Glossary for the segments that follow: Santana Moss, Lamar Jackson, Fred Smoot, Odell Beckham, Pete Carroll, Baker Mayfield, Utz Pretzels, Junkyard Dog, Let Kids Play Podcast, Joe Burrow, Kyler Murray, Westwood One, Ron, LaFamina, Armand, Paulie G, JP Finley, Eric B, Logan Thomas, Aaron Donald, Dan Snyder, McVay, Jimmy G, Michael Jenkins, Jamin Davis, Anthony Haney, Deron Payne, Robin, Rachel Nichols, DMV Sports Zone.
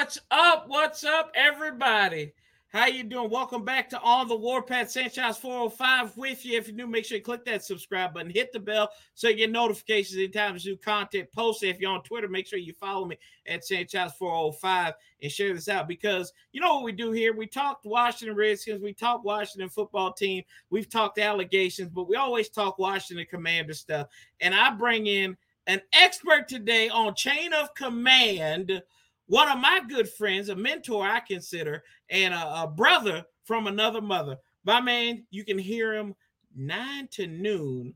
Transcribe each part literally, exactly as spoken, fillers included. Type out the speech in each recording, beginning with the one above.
What's up? What's up, everybody? How you doing? Welcome back to On the Warpath. Sanchez four oh five with you. If you're new, make sure you click that subscribe button. Hit the bell so you get notifications anytime there's new content posted. If you're on Twitter, make sure you follow me at Sanchez four oh five and share this out, because you know what we do here. We talked Washington Redskins. We talked Washington football team. We've talked allegations, but we always talk Washington Commander stuff. And I bring in an expert today on chain of command. One of my good friends, a mentor I consider, and a, a brother from another mother. My man, you can hear him nine to noon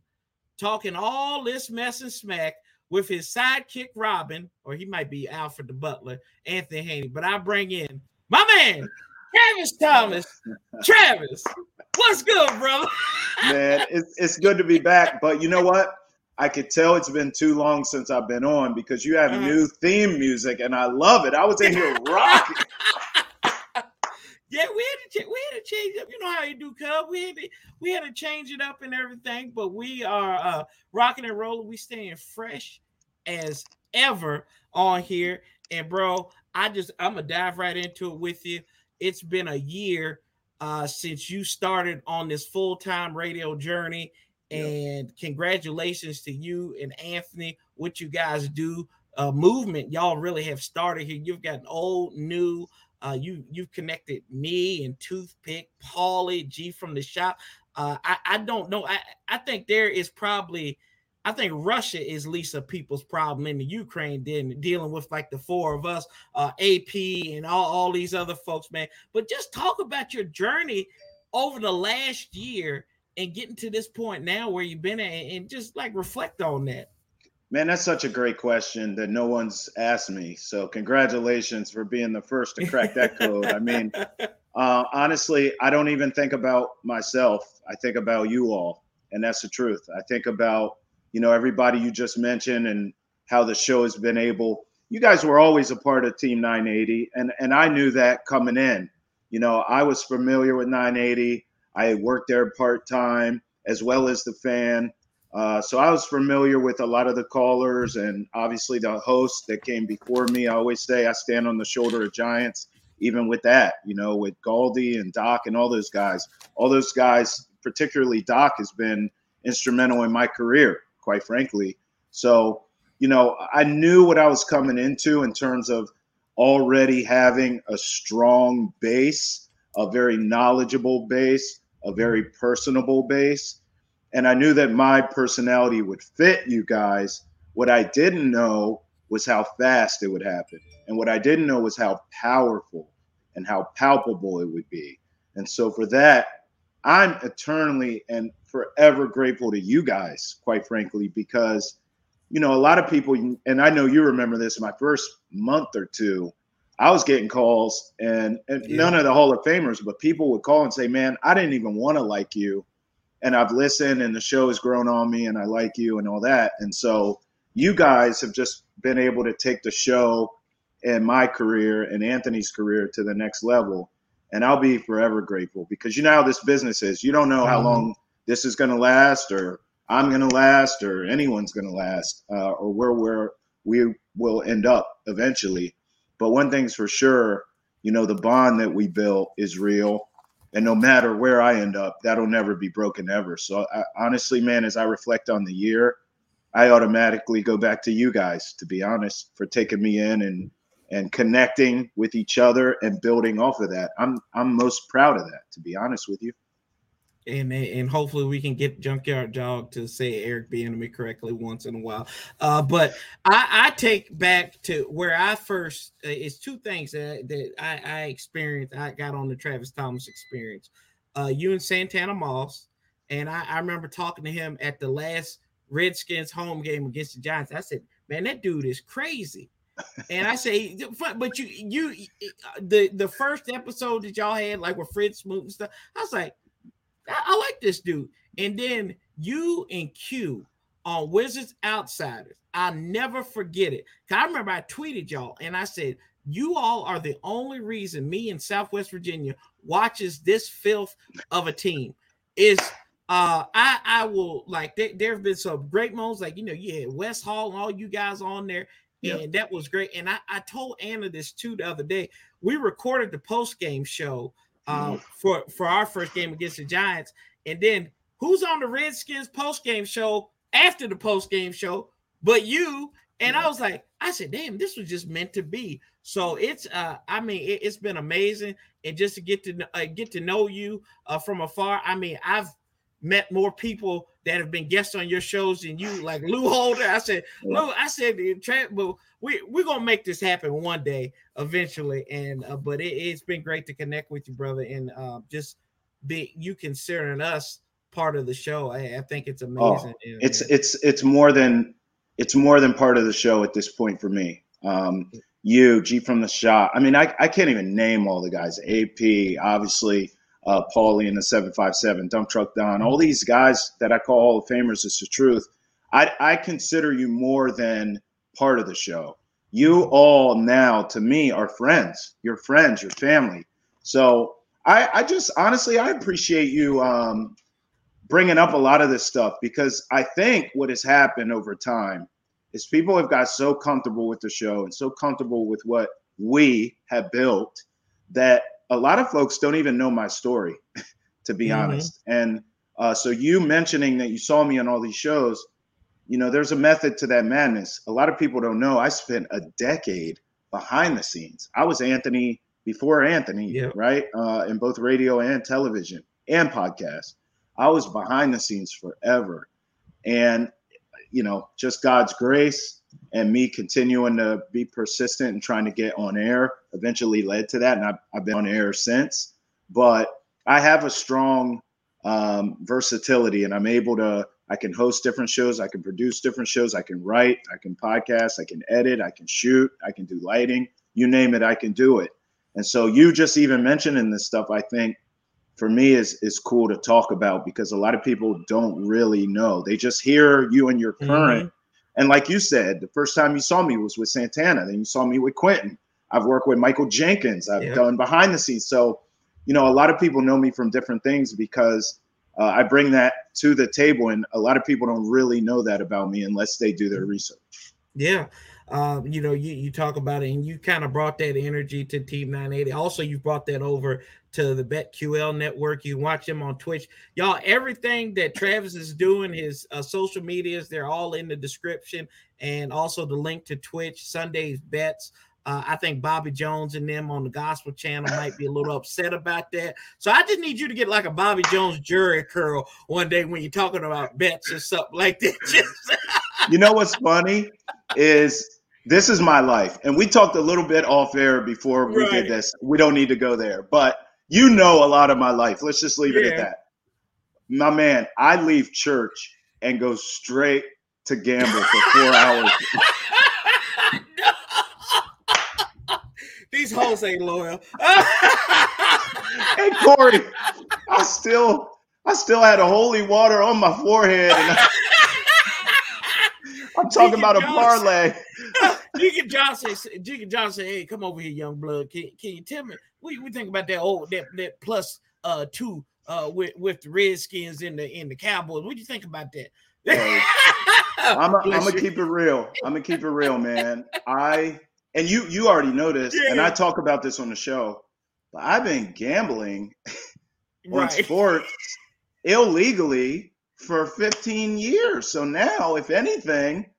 talking all this mess and smack with his sidekick, Robin, or he might be Alfred the Butler, Anthony Haney. But I bring in my man, Travis Thomas. Travis, what's good, brother? Man, it's, it's good to be back. But you know what? I could tell it's been too long since I've been on because you have uh-huh. new theme music, and I love it. I was in here rocking. Yeah, we had to ch- we had to change up. You know how you do, Cub. We had to, we had to change it up and everything, but we are uh, rocking and rolling. We staying fresh as ever on here. And, bro, I just I'm going to dive right into it with you. It's been a year uh, since you started on this full-time radio journey. And congratulations to you and Anthony, what you guys do, uh, movement y'all really have started here. You've got an old, new, uh, you, you've connected me and Toothpick, Paulie G from the shop. Uh, I, I don't know. I, I think there is probably, I think Russia is Lisa people's problem in the Ukraine, then dealing with like the four of us, uh, A P and all, all these other folks, man. But just talk about your journey over the last year and getting to this point now where you've been at, and just like reflect on that. Man, that's such a great question that no one's asked me. So congratulations for being the first to crack that code. I mean, uh, honestly, I don't even think about myself. I think about you all. And that's the truth. I think about, you know, everybody you just mentioned and how the show has been able. You guys were always a part of Team nine eighty. And, and I knew that coming in. You know, I was familiar with nine eighty. I worked there part-time as well as the fan. Uh, so I was familiar with a lot of the callers and obviously the hosts that came before me. I always say I stand on the shoulder of giants, even with that, you know, with Goldie and Doc and all those guys. All those guys, particularly Doc, has been instrumental in my career, quite frankly. So, you know, I knew what I was coming into in terms of already having a strong base, a very knowledgeable base, a very personable base. And I knew that my personality would fit you guys. What I didn't know was how fast it would happen. And what I didn't know was how powerful and how palpable it would be. And so for that, I'm eternally and forever grateful to you guys, quite frankly, because, you know, a lot of people, and I know you remember this, my first month or two, I was getting calls and, and yeah. none of the Hall of Famers, but people would call and say, man, I didn't even want to like you. And I've listened and the show has grown on me and I like you and all that. And so you guys have just been able to take the show and my career and Anthony's career to the next level. And I'll be forever grateful, because you know how this business is. You don't know how long this is going to last, or I'm going to last, or anyone's going to last, uh, or where, where we will end up eventually. But one thing's for sure, you know, the bond that we built is real. And no matter where I end up, that'll never be broken ever. So I, honestly, man, as I reflect on the year, I automatically go back to you guys, to be honest, for taking me in and, and connecting with each other and building off of that. I'm I'm most proud of that, to be honest with you. And and hopefully we can get Junkyard Dog to say Eric B and me correctly once in a while. Uh, but I, I take back to where I first uh, – it's two things that, that I, I experienced. I got on the Travis Thomas experience. Uh, you and Santana Moss, and I, I remember talking to him at the last Redskins home game against the Giants. I said, man, that dude is crazy. And I say, but you you the, the first episode that y'all had, like with Fred Smoot and stuff, I was like, I like this dude. And then you and Q on Wizards Outsiders. I'll never forget it. I remember I tweeted y'all and I said, you all are the only reason me in Southwest Virginia watches this filth of a team. Is uh, I, I will, like, there, there have been some great moments. Like, you know, you had West Hall and all you guys on there. Yeah. And that was great. And I, I told Anna this too the other day. We recorded the post-game show uh, for, for our first game against the Giants. And then who's on the Redskins post-game show after the post-game show but you? And yeah. I was like, I said, damn, this was just meant to be. So it's, uh, I mean, it, it's been amazing. And just to get to uh, get to know you uh, from afar, I mean, I've met more people that have been guests on your shows than you, like Lou Holder. I said, Lou, I said, well, we, we're going to make this happen one day eventually. And, uh, but it, it's been great to connect with you, brother. And uh, just be you considering us part of the show. I, I think it's amazing. Oh, it's, it's, it's more than, it's more than part of the show at this point for me. Um, you, G from the shop. I mean, I, I can't even name all the guys. A P, obviously, uh, Paulie in the seven five seven, Dump Truck Don, all these guys that I call Hall of Famers, it's the truth. I, I consider you more than part of the show. You all now, to me, are friends. You're friends, your family. So I, I just, honestly, I appreciate you um, bringing up a lot of this stuff, because I think what has happened over time is people have got so comfortable with the show and so comfortable with what we have built that a lot of folks don't even know my story, to be mm-hmm. honest. And uh, so you mentioning that you saw me on all these shows, you know, there's a method to that madness. A lot of people don't know. I spent a decade behind the scenes. I was Anthony before Anthony, yeah. right? Uh, in both radio and television and podcasts. I was behind the scenes forever. And, you know, just God's grace and me continuing to be persistent and trying to get on air eventually led to that. And I've, I've been on air since, but I have a strong um, versatility, and I'm able to, I can host different shows. I can produce different shows. I can write, I can podcast, I can edit, I can shoot, I can do lighting, you name it, I can do it. And so you just even mentioning this stuff, I think for me is, is cool to talk about, because a lot of people don't really know. They just hear you and your current, mm-hmm. And like you said, the first time you saw me was with Santana. Then you saw me with Quentin. I've worked with Michael Jenkins. I've yeah. done behind the scenes. So, you know, a lot of people know me from different things, because uh, I bring that to the table. And a lot of people don't really know that about me unless they do their research. Yeah. Um, you know, you, you talk about it, and you kind of brought that energy to Team nine eighty. Also, you brought that over to the BetQL network. You watch them on Twitch. Y'all, everything that Travis is doing, his uh, social medias, they're all in the description, and also the link to Twitch, Sunday's Bets. Uh, I think Bobby Jones and them on the gospel channel might be a little upset about that. So I just need you to get like a Bobby Jones jury curl one day when you're talking about bets or something like that. You know what's funny is this is my life. And we talked a little bit off air before we right. did this. We don't need to go there. But you know a lot of my life. Let's just leave yeah. it at that. My man, I leave church and go straight to gamble for four hours. These hoes ain't loyal. Hey, Corey, I still, I still had a holy water on my forehead. And I, I'm talking Deacon about a Johnson. parlay. Deacon Johnson, Deacon Johnson, hey, come over here, young blood. Can, can you tell me what you think about that old that, that plus uh, two uh, with with the Redskins and the in the Cowboys? What do you think about that? Hey, I'm gonna keep it real. I'm gonna keep it real, man. I and you you already know this, yeah. and I talk about this on the show. But I've been gambling on right. sports illegally for fifteen years. So now, if anything,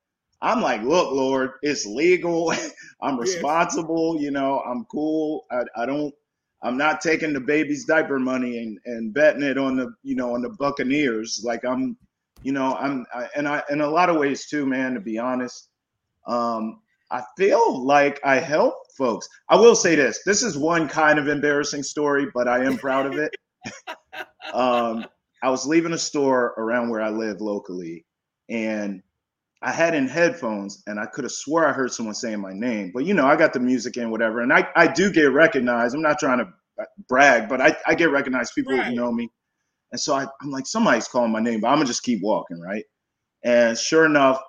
I'm like, look, Lord, it's legal. I'm responsible. You know, I'm cool. I, I don't, I'm not taking the baby's diaper money and, and betting it on the, you know, on the Buccaneers. Like I'm, you know, I'm, I, and I, in a lot of ways too, man, to be honest, um, I feel like I help folks. I will say this, this is one kind of embarrassing story, but I am proud of it. um, I was leaving a store around where I live locally, and I had in headphones, and I could have swore I heard someone saying my name, but you know, I got the music in, whatever. And I, I do get recognized. I'm not trying to brag, but I, I get recognized. People right. know me. And so I, I'm like, somebody's calling my name, but I'm gonna just keep walking. Right. And sure enough,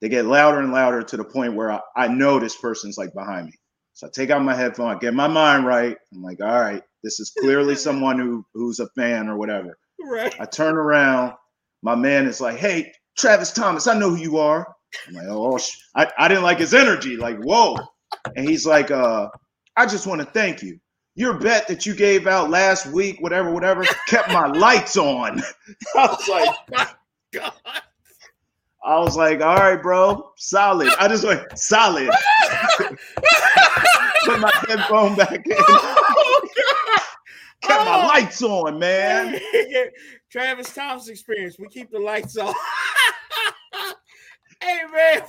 they get louder and louder to the point where I, I know this person's like behind me. So I take out my headphone, I get my mind right. I'm like, all right, this is clearly someone who who's a fan or whatever. Right. I turn around. My man is like, hey, Travis Thomas, I know who you are. I'm like, oh, sh-. I, I didn't like his energy. Like, whoa. And he's like, uh, I just want to thank you. Your bet that you gave out last week, whatever, whatever, kept my lights on. I was like, oh my God. I was like, all right, bro, solid. I just went, solid. Put my headphone back in. Oh, God. Kept oh. my lights on, man. Travis Thomas experience. We keep the lights on. Hey, man,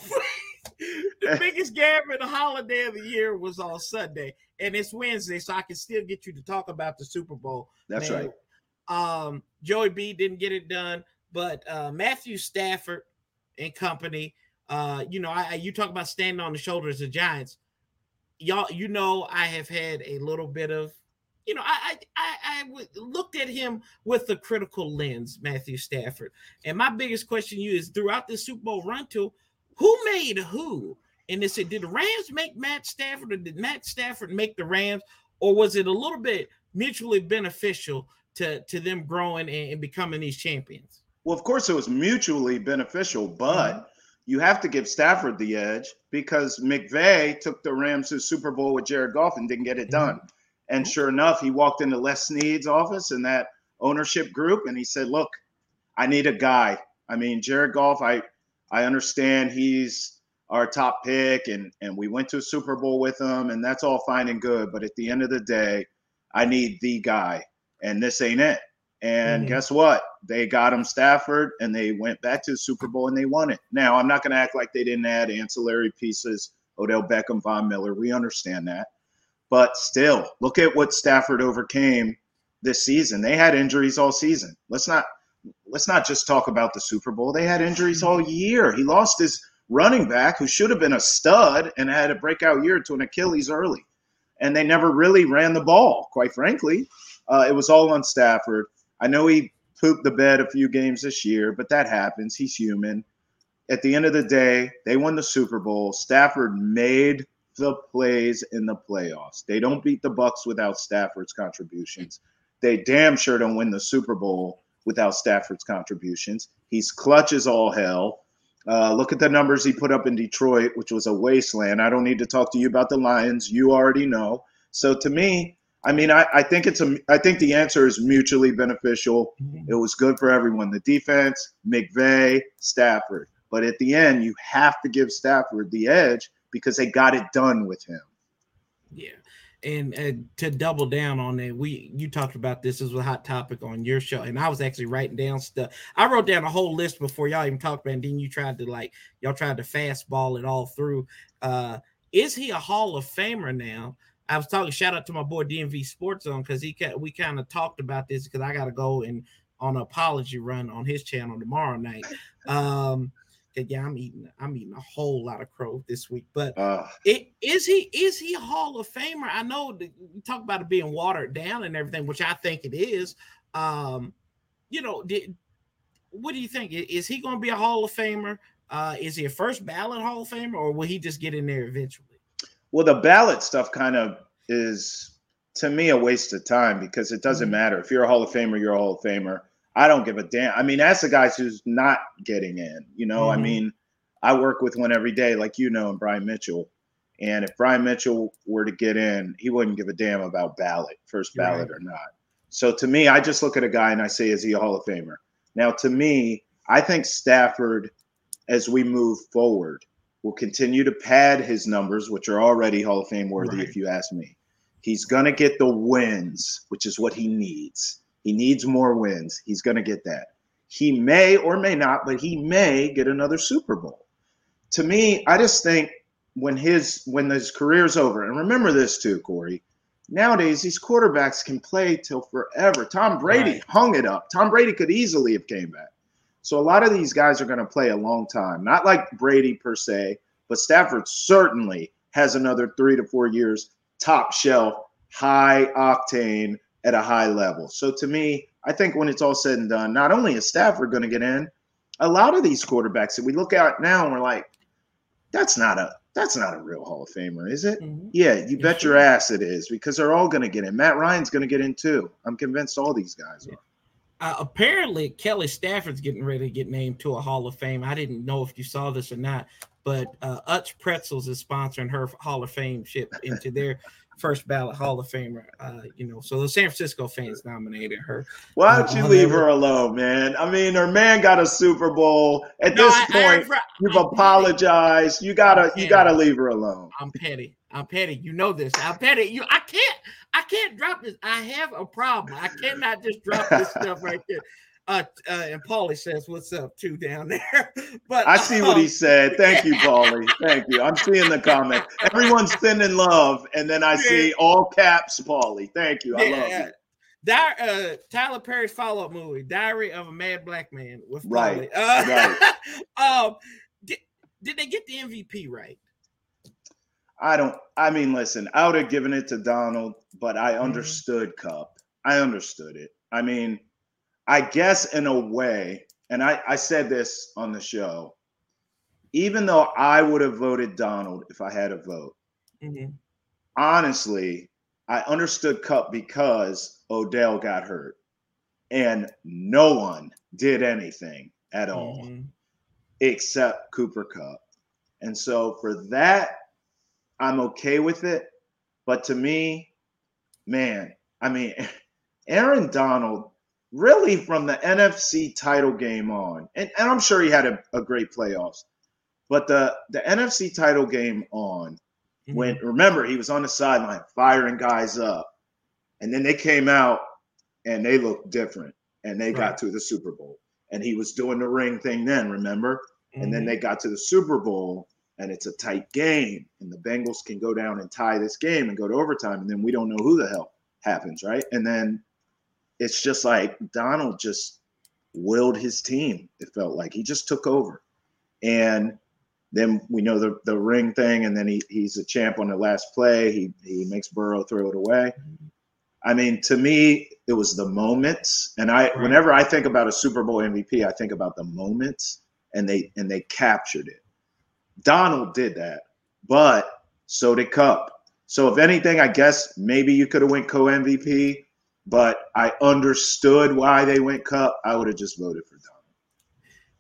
the biggest gambling holiday of the year was on Sunday, and it's Wednesday, so I can still get you to talk about the Super Bowl. That's man. right. Um, Joey B didn't get it done, but uh, Matthew Stafford and company, uh, you know, I, you talk about standing on the shoulders of giants. Y'all, you know, I have had a little bit of, you know, I I, I w- looked at him with a critical lens, Matthew Stafford. And my biggest question to you is, throughout this Super Bowl run to, who made who? And they said, did the Rams make Matt Stafford, or did Matt Stafford make the Rams, or was it a little bit mutually beneficial to, to them growing and, and becoming these champions? Well, of course it was mutually beneficial, but mm-hmm. you have to give Stafford the edge because McVay took the Rams to the Super Bowl with Jared Goff and didn't get it mm-hmm. done. And sure enough, he walked into Les Snead's office and that ownership group, and he said, look, I need a guy. I mean, Jared Goff, I I understand he's our top pick, and, and we went to a Super Bowl with him, and that's all fine and good. But at the end of the day, I need the guy, and this ain't it. And mm-hmm. guess what? They got him Stafford, and they went back to the Super Bowl, and they won it. Now, I'm not going to act like they didn't add ancillary pieces, Odell Beckham, Von Miller. We understand that. But still, look at what Stafford overcame this season. They had injuries all season. Let's not let's not just talk about the Super Bowl. They had injuries all year. He lost his running back, who should have been a stud and had a breakout year, to an Achilles early. And they never really ran the ball, quite frankly. Uh, it was all on Stafford. I know he pooped the bed a few games this year, but that happens. He's human. At the end of the day, they won the Super Bowl. Stafford made the plays in the playoffs. They don't beat the Bucs without Stafford's contributions. They damn sure don't win the Super Bowl without Stafford's contributions. He's clutch as all hell. Uh, look at the numbers he put up in Detroit, which was a wasteland. I don't need to talk to you about the Lions. You already know. So to me, I mean, I, I think it's a. I think the answer is mutually beneficial. Mm-hmm. It was good for everyone. The defense, McVay, Stafford. But at the end, you have to give Stafford the edge, because they got it done with him. Yeah. And uh, to double down on that, we you talked about this. This was a hot topic on your show. And I was actually writing down stuff. I wrote down a whole list before y'all even talked about it. And then you tried to like, y'all tried to fastball it all through. Uh, is he a Hall of Famer now? I was talking, shout out to my boy D M V Sports Zone, because he we kind of talked about this, because I got to go and on an apology run on his channel tomorrow night. Um Yeah, I'm eating. I'm eating a whole lot of crow this week. But uh, it, is he is he Hall of Famer? I know that you talk about it being watered down and everything, which I think it is. Um, you know, did, what do you think? Is he going to be a Hall of Famer? Uh, is he a first ballot Hall of Famer, or will he just get in there eventually? Well, the ballot stuff kind of is, to me, a waste of time, because it doesn't mm-hmm. matter. If you're a Hall of Famer, you're a Hall of Famer. I don't give a damn. I mean, ask the guys who's not getting in. You know, mm-hmm. I mean, I work with one every day, like you know, and Brian Mitchell. And if Brian Mitchell were to get in, he wouldn't give a damn about ballot, first ballot right. or not. So to me, I just look at a guy and I say, is he a Hall of Famer? Now, to me, I think Stafford, as we move forward, will continue to pad his numbers, which are already Hall of Fame worthy, right. if you ask me. He's going to get the wins, which is what he needs. He needs more wins. He's going to get that. He may or may not, but he may get another Super Bowl. To me, I just think when his when his career's over, and remember this too, Corey, nowadays these quarterbacks can play till forever. Tom Brady right. hung it up. Tom Brady could easily have came back. So a lot of these guys are going to play a long time, not like Brady per se, but Stafford certainly has another three to four years, top shelf, high octane, at a high level. So to me, I think when it's all said and done, not only is Stafford going to get in, a lot of these quarterbacks that we look at now and we're like, that's not a that's not a real Hall of Famer, is it? Mm-hmm. Yeah, you yeah, bet sure. your ass it is, because they're all going to get in. Matt Ryan's going to get in too. I'm convinced all these guys yeah. are. Uh, apparently, Kelly Stafford's getting ready to get named to a Hall of Fame. I didn't know if you saw this or not, but uh, Utz Pretzels is sponsoring her Hall of Fame ship into their first ballot Hall of Famer. Uh, you know, so the San Francisco fans nominated her. Why don't uh, you leave her alone, man? I mean, her man got a Super Bowl. At no, this I, point, I, I, you've I'm apologized. Petty. You gotta, you gotta leave her alone. I'm petty. I'm petty. You know this. I'm petty. You, I can't. I can't drop this. I have a problem. I cannot just drop this stuff right there. Uh, uh, and Paulie says, "What's up, too, down there?" But I see um, what he said. Thank you, Paulie. Thank you. I'm seeing the comment. Everyone's sending love, and then I see all caps, Paulie. Thank you. I yeah, love yeah. you. Di- uh, Tyler Perry's follow-up movie, Diary of a Mad Black Man, with Paulie. Right. Uh, right. um, did, did they get the M V P right? I don't. I mean, listen. I would have given it to Donald, but I understood mm-hmm. Kupp. I understood it. I mean, I guess in a way, and I, I said this on the show. Even though I would have voted Donald if I had a vote, mm-hmm. honestly, I understood Kupp because Odell got hurt, and no one did anything at mm-hmm. all except Cooper Kupp, and so for that. I'm okay with it, but to me, man, I mean, Aaron Donald really from the N F C title game on, and, and I'm sure he had a, a great playoffs, but the, the N F C title game on mm-hmm. when, remember, he was on the sideline firing guys up, and then they came out and they looked different, and they right. got to the Super Bowl, and he was doing the ring thing then, remember? Mm-hmm. And then they got to the Super Bowl. And it's a tight game, and the Bengals can go down and tie this game and go to overtime, and then we don't know who the hell happens, right? And then it's just like Donald just willed his team, it felt like. He just took over. And then we know the, the ring thing, and then he he's a champ on the last play. He, he makes Burrow throw it away. I mean, to me, it was the moments. And I, whenever I think about a Super Bowl M V P, I think about the moments, and they and they captured it. Donald did that, but so did Kupp. So if anything, I guess maybe you could have went co-M V P, but I understood why they went Kupp. I would have just voted for Donald.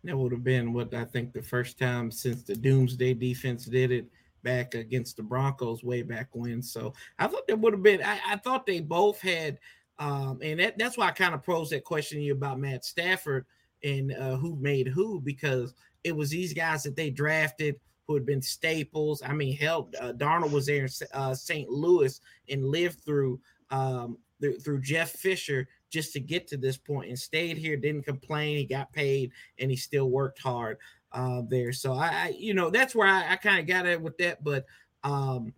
That would have been what I think the first time since the Doomsday defense did it back against the Broncos way back when. So I thought that would have been – I thought they both had um, – and that, that's why I kind of posed that question to you about Matt Stafford and uh, who made who, because – it was these guys that they drafted who had been staples. I mean, hell, uh, Darnold was there in uh, Saint Louis and lived through um, th- through Jeff Fisher just to get to this point and stayed here, didn't complain. He got paid, and he still worked hard uh, there. So, I, I, you know, that's where I, I kind of got at with that. But um,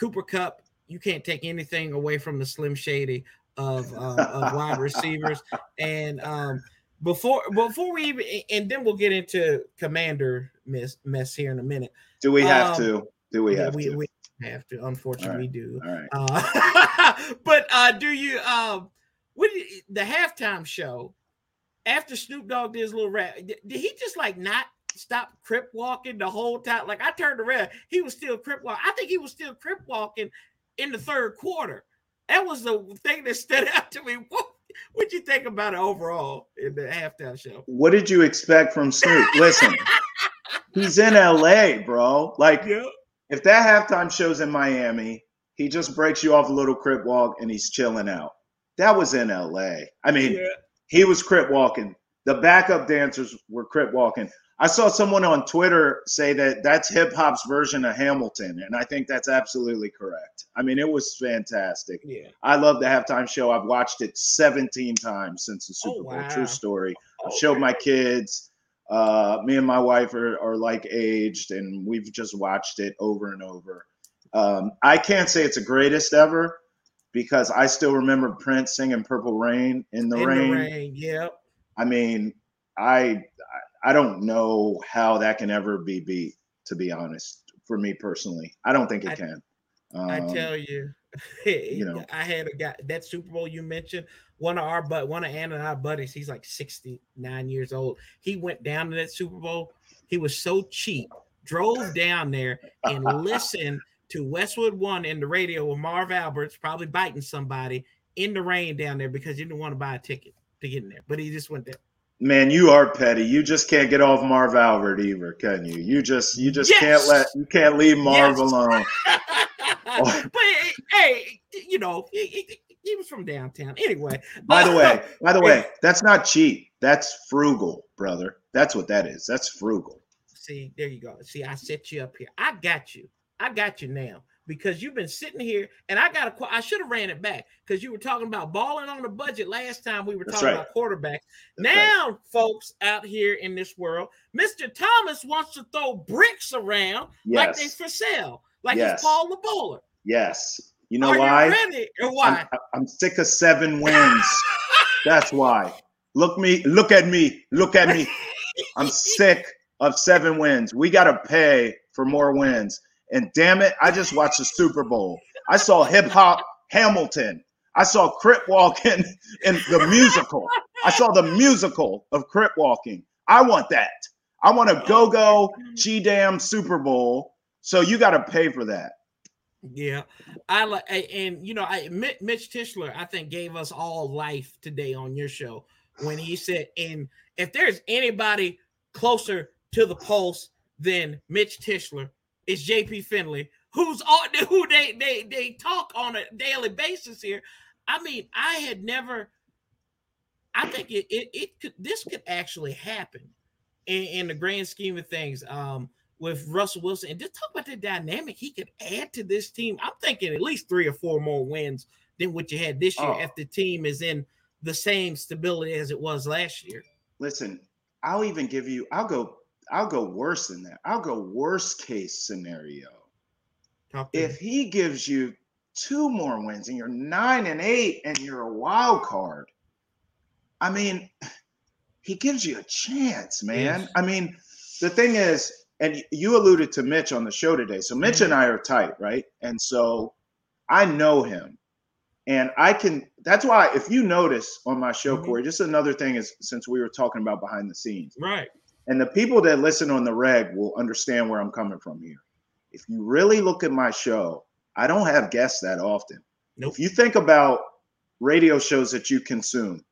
Cooper Kupp, you can't take anything away from the Slim Shady of, uh, of wide receivers. And um, – Before before we even – and then we'll get into commander mess, mess here in a minute. Do we have um, to? Do we have we, to? We have to. Unfortunately, All right. we do. All right. Uh, but uh, do you um, – what did, the halftime show, after Snoop Dogg did his little rap, did, did he just like not stop crip walking the whole time? Like I turned around. He was still crip walking. I think he was still crip walking in the third quarter. That was the thing that stood out to me. What? What'd you think about it overall in the halftime show? What did you expect from Snoop? Listen, he's in L A, bro. Like, yeah. if that halftime show's in Miami, he just breaks you off a little crip walk and he's chilling out. That was in L A. I mean, yeah. he was crip walking. The backup dancers were crip walking. I saw someone on Twitter say that that's hip hop's version of Hamilton, and I think that's absolutely correct. I mean, it was fantastic. Yeah. I love the halftime show. I've watched it seventeen times since the Super oh, Bowl. Wow. True story. Oh, I showed my kids. Uh, me and my wife are, are like aged, and we've just watched it over and over. Um, I can't say it's the greatest ever because I still remember Prince singing "Purple Rain" in the in rain. The rain. Yep. I mean, I. I I don't know how that can ever be beat, to be honest, for me personally. I don't think it I, can. Um, I tell you, you know, I had a guy, that Super Bowl you mentioned, one of our but one of Anna and our buddies, he's like sixty-nine years old. He went down to that Super Bowl. He was so cheap, drove down there and listened to Westwood One in the radio with Marv Albert's probably biting somebody in the rain down there because he didn't want to buy a ticket. to get in there, but he just went there. Man, you are petty. You just can't get off Marv Albert either, can you? You just you just yes. can't let you can't leave Marv yes. alone. But hey, you know, he, he was from downtown anyway. By the way, by the way, that's not cheap. That's frugal, brother. That's what that is. That's frugal. See, there you go. See, I set you up here. I got you. I got you now. Because you've been sitting here, and I got a, I should have ran it back because you were talking about balling on the budget last time we were That's talking right. about quarterbacks. That's now, right. folks out here in this world, Mister Thomas wants to throw bricks around yes. like they're for sale, like yes. he's Paul the Bowler. Yes. You know Are why? You ready or why? I'm, I'm sick of seven wins. That's why. Look me. Look at me. Look at me. I'm sick of seven wins. We got to pay for more wins. And damn it, I just watched the Super Bowl. I saw Hip Hop Hamilton. I saw Crip Walking in the musical. I saw the musical of Crip Walking. I want that. I want a go-go G-damn Super Bowl. So you got to pay for that. Yeah. I like, and you know, I Mitch Tischler, I think, gave us all life today on your show when he said, and if there's anybody closer to the pulse than Mitch Tischler, it's J P Finley, who's all, who they, they they talk on a daily basis here. I mean, I had never. I think it it, it could this could actually happen in, in the grand scheme of things um, with Russell Wilson. And just talk about the dynamic he could add to this team. I'm thinking at least three or four more wins than what you had this year oh. if the team is in the same stability as it was last year. Listen, I'll even give you. I'll go. I'll go worse than that. I'll go worst case scenario. Okay. If he gives you two more wins and you're nine and eight and you're a wild card, I mean, he gives you a chance, man. Yes. I mean, the thing is, and you alluded to Mitch on the show today. So Mitch mm-hmm. and I are tight, right? And so I know him. And I can – that's why, if you notice on my show, mm-hmm. Corey, just another thing is since we were talking about behind the scenes. Right. And the people that listen on the reg will understand where I'm coming from here. If you really look at my show, I don't have guests that often. Nope. If you think about radio shows that you consume,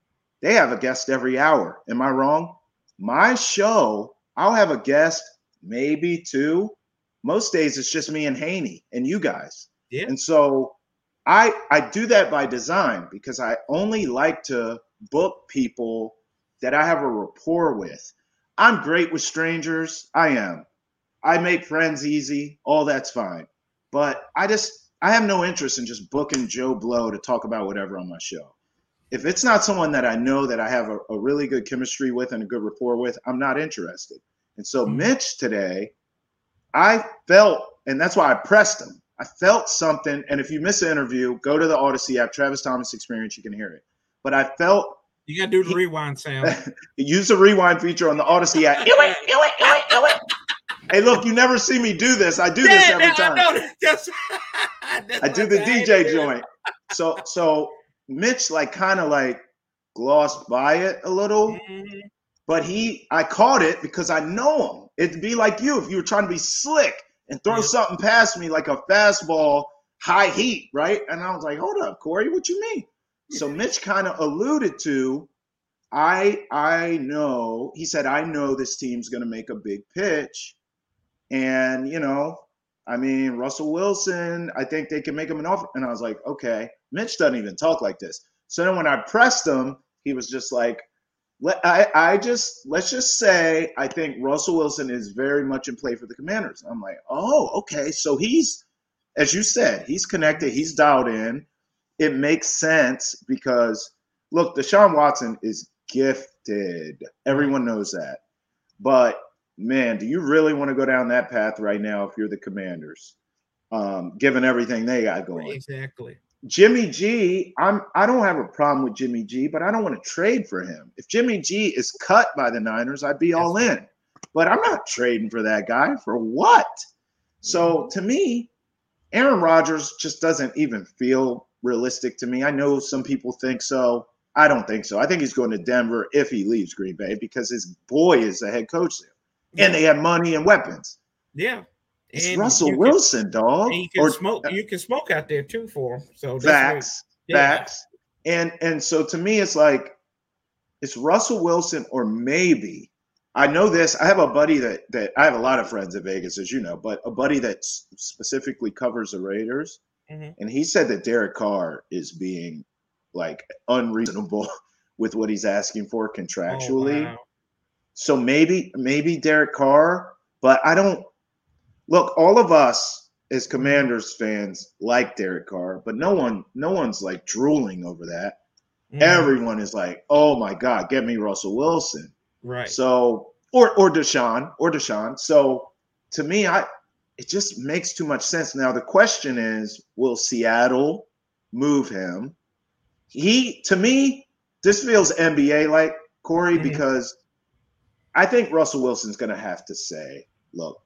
they have a guest every hour. Am I wrong? My show, I'll have a guest, maybe two. Most days it's just me and Haney and you guys. Yeah. And so I I do that by design because I only like to book people that I have a rapport with. I'm great with strangers. I am. I make friends easy. All that's fine. But I just, I have no interest in just booking Joe Blow to talk about whatever on my show. If it's not someone that I know that I have a, a really good chemistry with and a good rapport with, I'm not interested. And so mm-hmm. Mitch today, I felt, and that's why I pressed him. I felt something. And if you miss an interview, go to the Odyssey app, Travis Thomas Experience. You can hear it. But I felt. You got to do the rewind sound. Use the rewind feature on the Odyssey app. Do it, do it, do it, do it. Hey, look, you never see me do this. I do this every time. I do the D J joint. So so Mitch like kind of like glossed by it a little. Mm-hmm. But he I caught it because I know him. It'd be like you if you were trying to be slick and throw yeah. something past me like a fastball, high heat, right? And I was like, hold up, Corey, what you mean? So Mitch kind of alluded to, I I know, he said, I know this team's going to make a big pitch. And, you know, I mean, Russell Wilson, I think they can make him an offer. And I was like, okay, Mitch doesn't even talk like this. So then when I pressed him, he was just like, Let, I, I just, let's just say, I think Russell Wilson is very much in play for the Commanders. I'm like, oh, okay. So he's, as you said, he's connected, he's dialed in. It makes sense because, look, Deshaun Watson is gifted. Everyone knows that. But, man, do you really want to go down that path right now if you're the Commanders, um, given everything they got going? Exactly. Jimmy G, I'm, I don't have a problem with Jimmy G, but I don't want to trade for him. If Jimmy G is cut by the Niners, I'd be That's all in. But I'm not trading for that guy. For what? So, to me, Aaron Rodgers just doesn't even feel realistic to me. I know some people think so. I don't think so. I think he's going to Denver if he leaves Green Bay because his boy is the head coach there. Yeah. And they have money and weapons. Yeah. It's and Russell Wilson, can, dog. You can, or, smoke, you can smoke out there too for him. So facts, yeah. facts. And, and so to me, it's like, It's Russell Wilson or maybe – I know this. I have a buddy that, that – I have a lot of friends in Vegas, as you know, but a buddy that specifically covers the Raiders, mm-hmm. and he said that Derek Carr is being, like, unreasonable with what he's asking for contractually. Oh, wow. So maybe maybe Derek Carr, but I don't – look, all of us as Commanders fans like Derek Carr, but no one, no one's, like, drooling over that. Mm. Everyone is like, oh, my God, get me Russell Wilson. Right. So or or Deshaun or Deshaun. So to me, I it just makes too much sense. Now, the question is, will Seattle move him? He to me, this feels N B A like, Corey, mm-hmm. because I think Russell Wilson's going to have to say, look,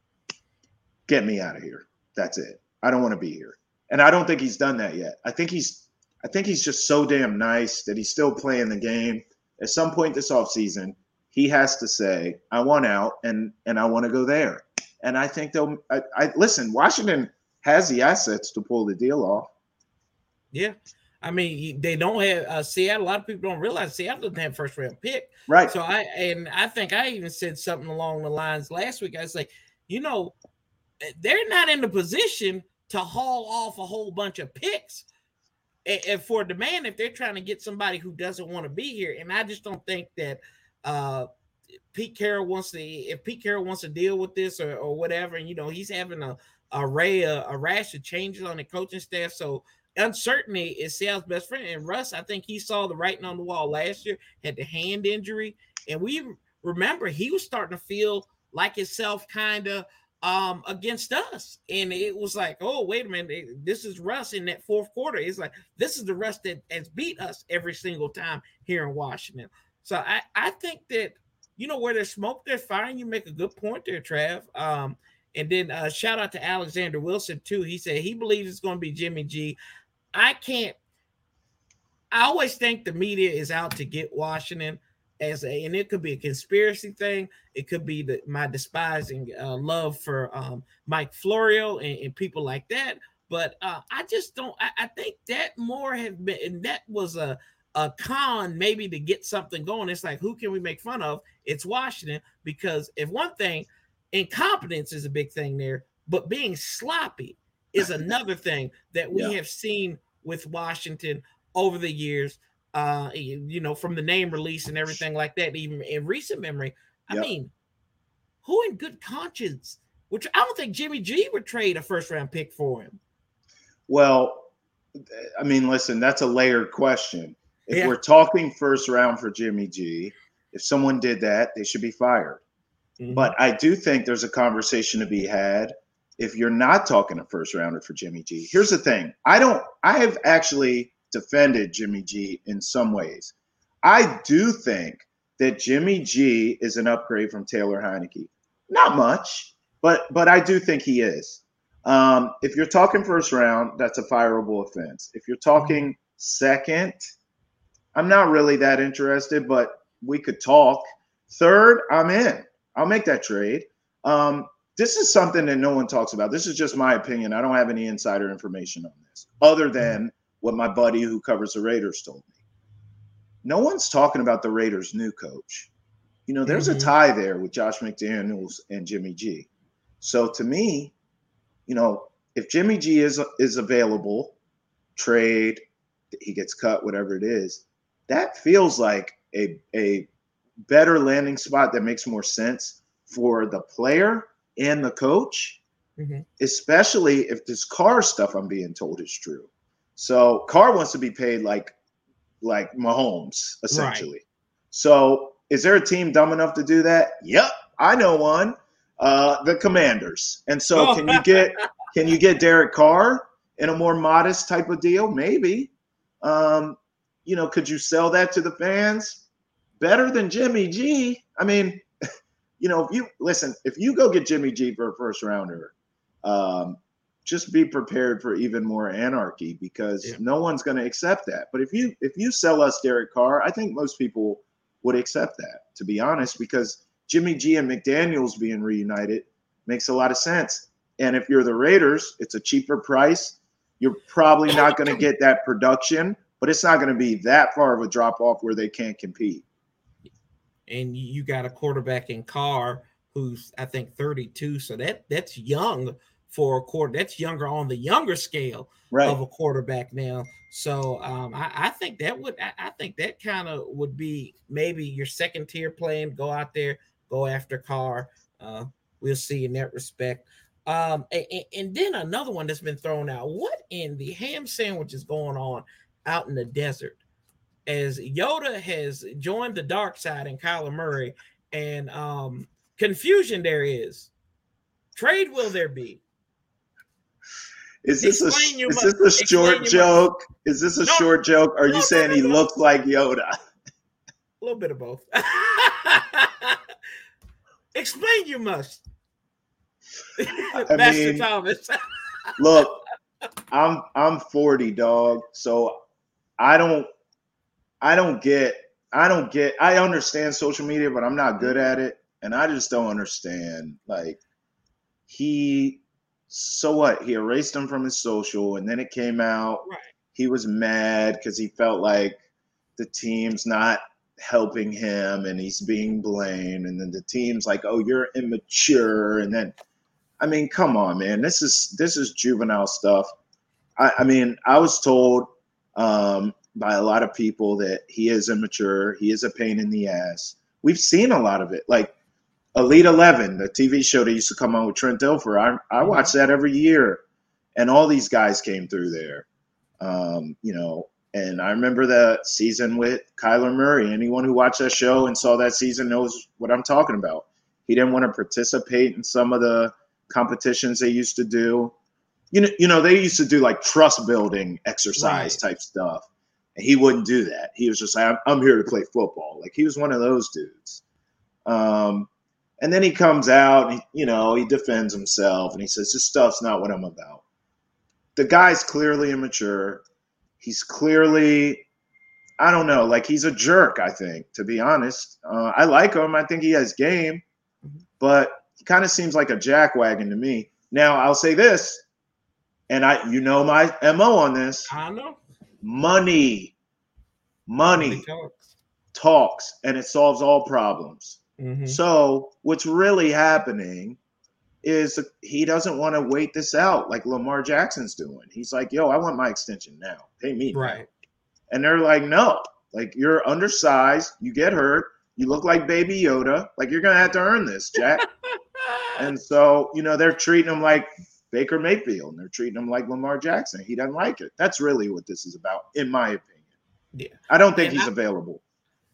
get me out of here. That's it. I don't want to be here. And I don't think he's done that yet. I think he's I think he's just so damn nice that he's still playing the game. At some point this offseason, he has to say, I want out and and I want to go there. And I think they'll I, I listen, Washington has the assets to pull the deal off. Yeah. I mean, they don't have uh, Seattle. A lot of people don't realize Seattle doesn't have first round pick. Right. So I and I think I even said something along the lines last week. I was like, you know, they're not in the position to haul off a whole bunch of picks and, and for demand if they're trying to get somebody who doesn't want to be here. And I just don't think that uh, Pete Carroll wants to. If Pete Carroll wants to deal with this or, or whatever, and you know he's having a array a, a rash of changes on the coaching staff, so. Uncertainty is Seattle's best friend, and Russ, I think he saw the writing on the wall last year, had the hand injury, and we remember he was starting to feel like himself kind of um, against us, and it was like, oh, wait a minute, this is Russ in that fourth quarter. It's like, this is the Russ that has beat us every single time here in Washington. So I, I think that, you know, where there's smoke, there's fire. You make a good point there, Trav. Um, and then uh, shout out to Alexander Wilson, too. He said he believes it's going to be Jimmy G. I can't – I always think the media is out to get Washington as a – and it could be a conspiracy thing. It could be the, my despising uh, love for um, Mike Florio and, and people like that. But uh, I just don't I, – I think that more had been – and that was a, a con maybe to get something going. It's like, who can we make fun of? It's Washington, because if one thing, incompetence is a big thing there, but being sloppy is another thing that we yeah. have seen with Washington over the years, uh, you know, from the name release and everything like that, even in recent memory. I yep. mean, who in good conscience, which I don't think Jimmy G would trade a first round pick for him. Well, I mean, listen, that's a layered question. If yeah. we're talking first round for Jimmy G, if someone did that, they should be fired. Mm-hmm. But I do think there's a conversation to be had if you're not talking a first rounder for Jimmy G. Here's the thing. I don't, I have actually defended Jimmy G in some ways. I do think that Jimmy G is an upgrade from Taylor Heineke. Not much, but, but I do think he is. Um, if you're talking first round, that's a fireable offense. If you're talking second, I'm not really that interested, but we could talk. Third, I'm in. I'll make that trade. Um, This is something that no one talks about. This is just my opinion. I don't have any insider information on this other than what my buddy who covers the Raiders told me. No one's talking about the Raiders' new coach. You know, there's mm-hmm. a tie there with Josh McDaniels and Jimmy G. So to me, you know, if Jimmy G is is available, trade, he gets cut, whatever it is, that feels like a, a better landing spot that makes more sense for the player and the coach, mm-hmm. especially if this Carr stuff I'm being told is true. So Carr wants to be paid like like Mahomes, essentially. Right. So is there a team dumb enough to do that? Yep, I know one. Uh, the Commanders. And so oh. can you get can you get Derek Carr in a more modest type of deal? Maybe. Um, you know, could you sell that to the fans? Better than Jimmy G. I mean, you know, if you listen, if you go get Jimmy G for a first rounder, um, just be prepared for even more anarchy, because yeah. no one's going to accept that. But if you if you sell us Derek Carr, I think most people would accept that, to be honest, because Jimmy G and McDaniels being reunited makes a lot of sense. And if you're the Raiders, it's a cheaper price. You're probably not going to get that production, but it's not going to be that far of a drop off where they can't compete. and you got a quarterback in Carr who's, I think, thirty-two. So that that's young for a quarter. That's younger on the younger scale right. of a quarterback now. So um, I, I think that would I, I think that kind of would be maybe your second tier plan. Go out there, go after Carr. Uh, we'll see in that respect. Um, and, and then another one that's been thrown out. What in the ham sandwich is going on out in the desert? As Yoda has joined the dark side in Kyler Murray, and um, confusion there is. Trade will there be? Is this explain a is mother, this a short joke? Mother. Is this a no, short joke? Are no, you saying no, no, no, he no. looks like Yoda? A little bit of both. Explain you must. I Master mean, Thomas. Look, I'm I'm forty, dog. So I don't I don't get I don't get I understand social media, but I'm not good at it. And I just don't understand. Like he so what? He erased him from his social and then it came out. Right. He was mad because he felt like the team's not helping him and he's being blamed. And then the team's like, oh, you're immature. And then I mean, come on, man. This is this is juvenile stuff. I, I mean, I was told um, by a lot of people that he is immature. He is a pain in the ass. We've seen a lot of it. Like Elite Eleven, the T V show that used to come on with Trent Dilfer. I, I watch that every year. And all these guys came through there, um, you know. And I remember the season with Kyler Murray. Anyone who watched that show and saw that season knows what I'm talking about. He didn't want to participate in some of the competitions they used to do. You know, you know, they used to do like trust building exercise right. type stuff. And he wouldn't do that. He was just like, I'm, I'm here to play football. Like he was one of those dudes. Um, and then he comes out and, he, you know, he defends himself and he says, this stuff's not what I'm about. The guy's clearly immature. He's clearly, I don't know, like he's a jerk, I think, to be honest. Uh, I like him. I think he has game, but he kind of seems like a jackwagon to me. Now, I'll say this, and I, you know my M O on this. I know. Money. Money talks. talks, and it solves all problems. Mm-hmm. So what's really happening is he doesn't want to wait this out like Lamar Jackson's doing. He's like, yo, I want my extension now. Pay me. Right. And they're like, no, like you're undersized. You get hurt. You look like Baby Yoda. Like you're going to have to earn this, Jack. And so, you know, they're treating him like Baker Mayfield and they're treating him like Lamar Jackson. He doesn't like it. That's really what this is about, in my opinion. Yeah. I don't think and he's I- available.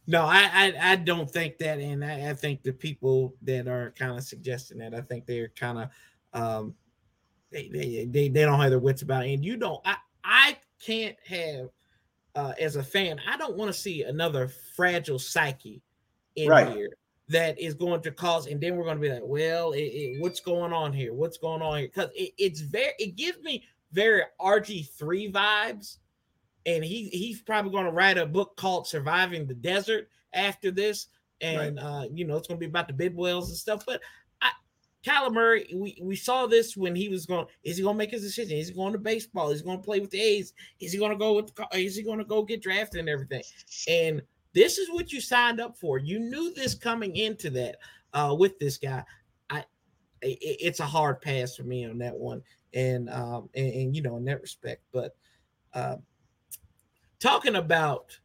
No, I, I I don't think that, and I, I think the people that are kind of suggesting that, I think they're kind of um, they, they they they don't have their wits about it. And you don't, I I can't have uh, as a fan, I don't want to see another fragile psyche in right. here that is going to cause, and then we're going to be like, well, it, it, what's going on here? What's going on here? Because it, it's very, it gives me very R G three vibes. And he he's probably going to write a book called Surviving the Desert after this. And, right. uh, you know, it's going to be about the Bidwells and stuff. But I, Kyler Murray, we, we saw this when he was going, is he going to make his decision? Is he going to baseball? Is he going to play with the A's? Is he going to go with, is he going to go get drafted and everything? And this is what you signed up for. You knew this coming into that uh, with this guy. I it, It's a hard pass for me on that one. And, um, and, and you know, in that respect. But, uh, talking about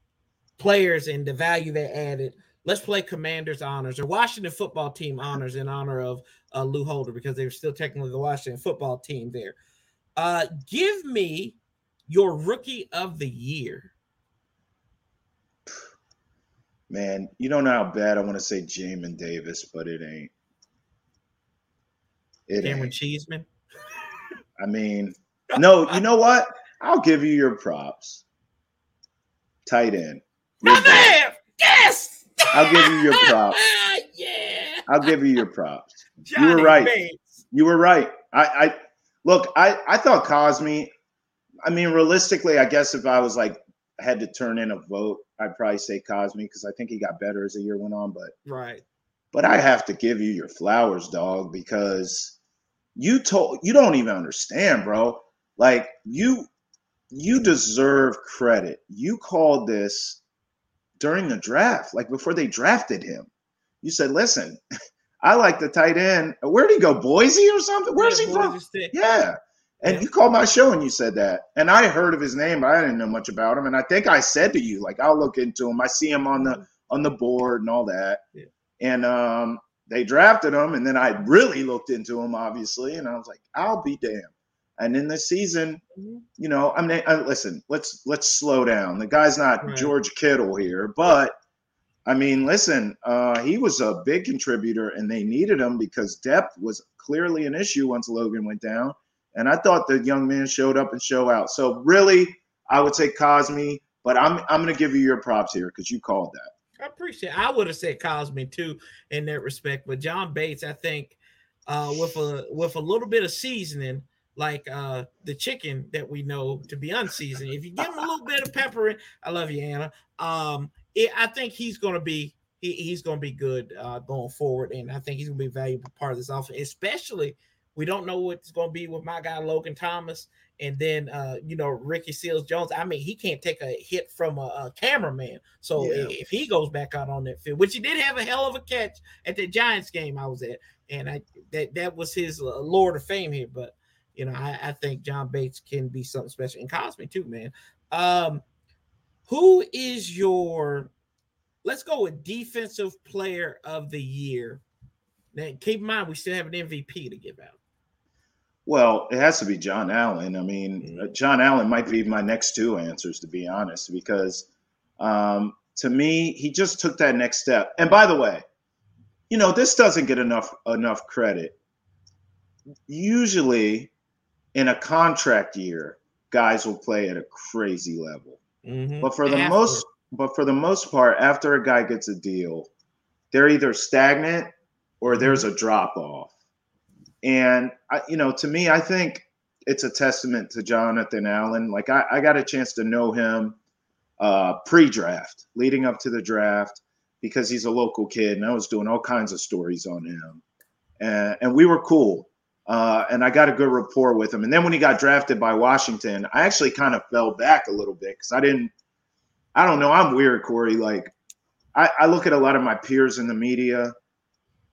players and the value they added, let's play Commanders Honors or Washington Football Team Honors in honor of uh, Lou Holder, because they were still technically the Washington Football Team there. Uh, give me your Rookie of the Year. Man, you don't know how bad I want to say Jamin Davis, but it ain't. It Cameron ain't. Cheeseman? I mean, no, you know what? I'll give you your props. Tight end. My man! Yes! I'll give you your props. Yeah. I'll give you your props. Johnny you were right. Bates. You were right. I, I look, I, I thought Cosme, I mean, realistically, I guess if I was like, I had to turn in a vote, I'd probably say Cosme because I think he got better as the year went on. But right. But I have to give you your flowers, dog, because you told you don't even understand, bro. Like you You deserve credit. You called this during the draft, like before they drafted him. You said, listen, I like the tight end. Where'd he go, Boise or something? Where's yeah, he from? State. Yeah. And yeah. you called my show and you said that. And I heard of his name, but I didn't know much about him. And I think I said to you, like, I'll look into him. I see him on the on the board and all that. Yeah. And um, they drafted him. And then I really looked into him, obviously. And I was like, I'll be damned. And in this season, you know, I mean, I, listen, let's let's slow down. The guy's not right. George Kittle here, but I mean, listen, uh, he was a big contributor, and they needed him because depth was clearly an issue once Logan went down. And I thought the young man showed up and show out. So really, I would say Cosme, but I'm I'm going to give you your props here because you called that. I appreciate it. I would have said Cosme too in that respect, but John Bates, I think, uh, with a with a little bit of seasoning. Like uh, the chicken that we know to be unseasoned. If you give him a little bit of pepper in, I love you, Anna. Um, it, I think he's gonna be he, he's gonna be good uh, going forward, and I think he's gonna be a valuable part of this offense. Especially, we don't know what's gonna be with my guy Logan Thomas, and then uh, you know Ricky Seals Jones. I mean, he can't take a hit from a, a cameraman. So yeah. if he goes back out on that field, which he did have a hell of a catch at the Giants game I was at, and I that that was his uh, Lord of Fame here, but. You know, I, I think John Bates can be something special. And Cosme too, man. Um, who is your – let's go with defensive player of the year. Now, keep in mind, we still have an M V P to give out. Well, it has to be John Allen. I mean, mm-hmm. John Allen might be my next two answers, to be honest, because um, to me, he just took that next step. And by the way, you know, this doesn't get enough enough credit. Usually – in a contract year, guys will play at a crazy level. Mm-hmm. But for the after. most, but for the most part, after a guy gets a deal, they're either stagnant or there's a drop off. And I, you know, to me, I think it's a testament to Jonathan Allen. Like I, I got a chance to know him uh, pre-draft, leading up to the draft, because he's a local kid, and I was doing all kinds of stories on him, and, and we were cool. Uh, and I got a good rapport with him. And then when he got drafted by Washington, I actually kind of fell back a little bit because I didn't – I don't know. I'm weird, Corey. Like I, I look at a lot of my peers in the media,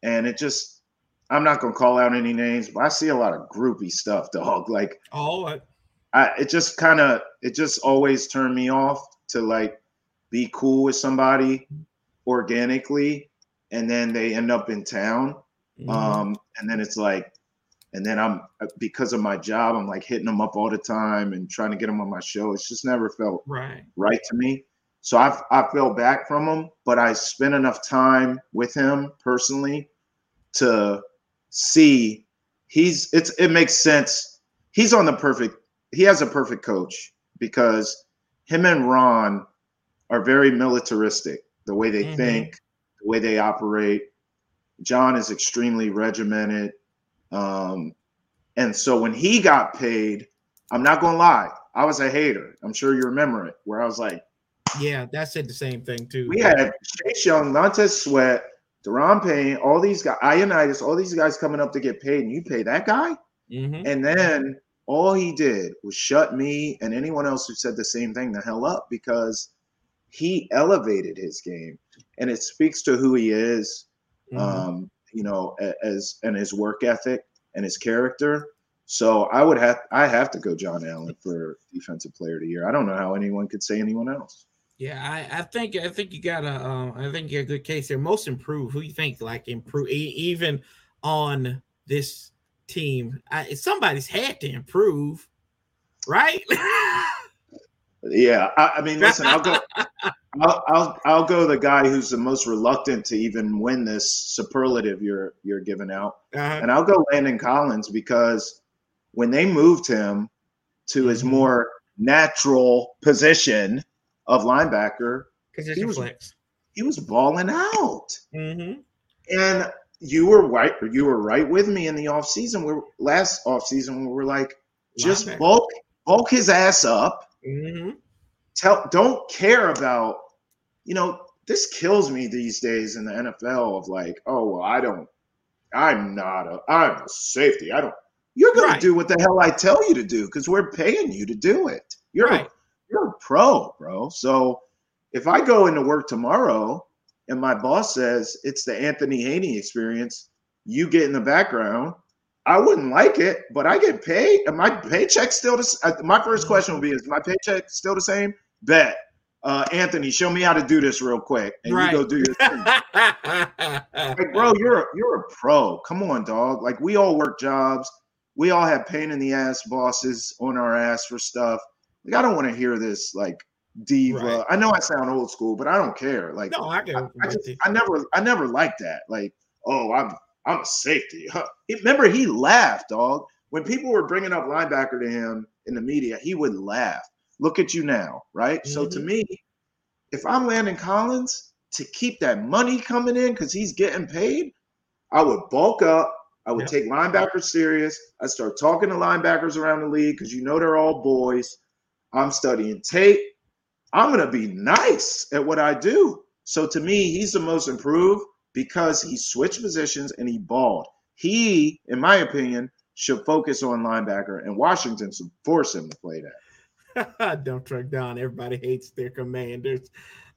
and it just – I'm not going to call out any names, but I see a lot of groupie stuff, dog. Like oh, I, I, it just kind of – it just always turned me off to, like, be cool with somebody organically, and then they end up in town. Mm-hmm. Um, and then it's like – And then I'm, because of my job, I'm like hitting them up all the time and trying to get them on my show. It's just never felt right, right to me. So I I fell back from him, but I spent enough time with him personally to see he's it's it makes sense. He's on the perfect. He has a perfect coach because him and Ron are very militaristic. The way they mm-hmm. think, the way they operate. John is extremely regimented. Um, and so when he got paid, I'm not going to lie. I was a hater. I'm sure you remember it, where I was like, yeah, that said the same thing too. We had Chase Young, Montez Sweat, Deron Payne, all these guys, Ionitis, all these guys coming up to get paid, and you pay that guy? Mm-hmm. And then all he did was shut me and anyone else who said the same thing the hell up because he elevated his game. And it speaks to who he is. Mm-hmm. Um, you know, as and his work ethic and his character. So I would have I have to go John Allen for defensive player of the year. I don't know how anyone could say anyone else. Yeah, I, I think I think you got a um, I think you got a good case there. Most improved. Who you think like improve even on this team? I, somebody's had to improve, right? yeah, I, I mean, listen, I'll go. I'll, I'll I'll go the guy who's the most reluctant to even win this superlative you're you're giving out, uh-huh. and I'll go Landon Collins because when they moved him to mm-hmm. his more natural position of linebacker, he was flex. he was balling out, mm-hmm. and you were right you were right with me in the off season. We last off season we were like, just linebacker. bulk bulk his ass up. Mm-hmm. Tell don't care about. You know, this kills me these days in the N F L of like, oh, well, I don't, I'm not a, I'm a safety. I don't, you're going right. to do what the hell I tell you to do because we're paying you to do it. You're, right. you're a pro, bro. So if I go into work tomorrow And my boss says it's the Anthony Haney experience. You get in the background. I wouldn't like it, but I get paid. My paycheck's still the My first question would be, is my paycheck still the same? Bet. Uh, Anthony, show me how to do this real quick. And right. you go do your thing. Like, bro, you're a, you're a pro. Come on, dog. Like, we all work jobs. We all have pain in the ass bosses on our ass for stuff. Like, I don't want to hear this, like, diva. Right. I know I sound old school, but I don't care. Like, no, I, I, I, just, I never I never liked that. Like, oh, I'm I'm a safety. Huh. Remember, he laughed, dog. When people were bringing up linebacker to him in the media, he would laugh. Look at you now, right? Mm-hmm. So to me, if I'm Landon Collins, to keep that money coming in because he's getting paid, I would bulk up. I would yep. take linebackers serious. I start talking to linebackers around the league because you know they're all boys. I'm studying tape. I'm going to be nice at what I do. So to me, he's the most improved because he switched positions and he balled. He, in my opinion, should focus on linebacker, and Washington should force him to play that. Dump truck down. Everybody hates their commanders.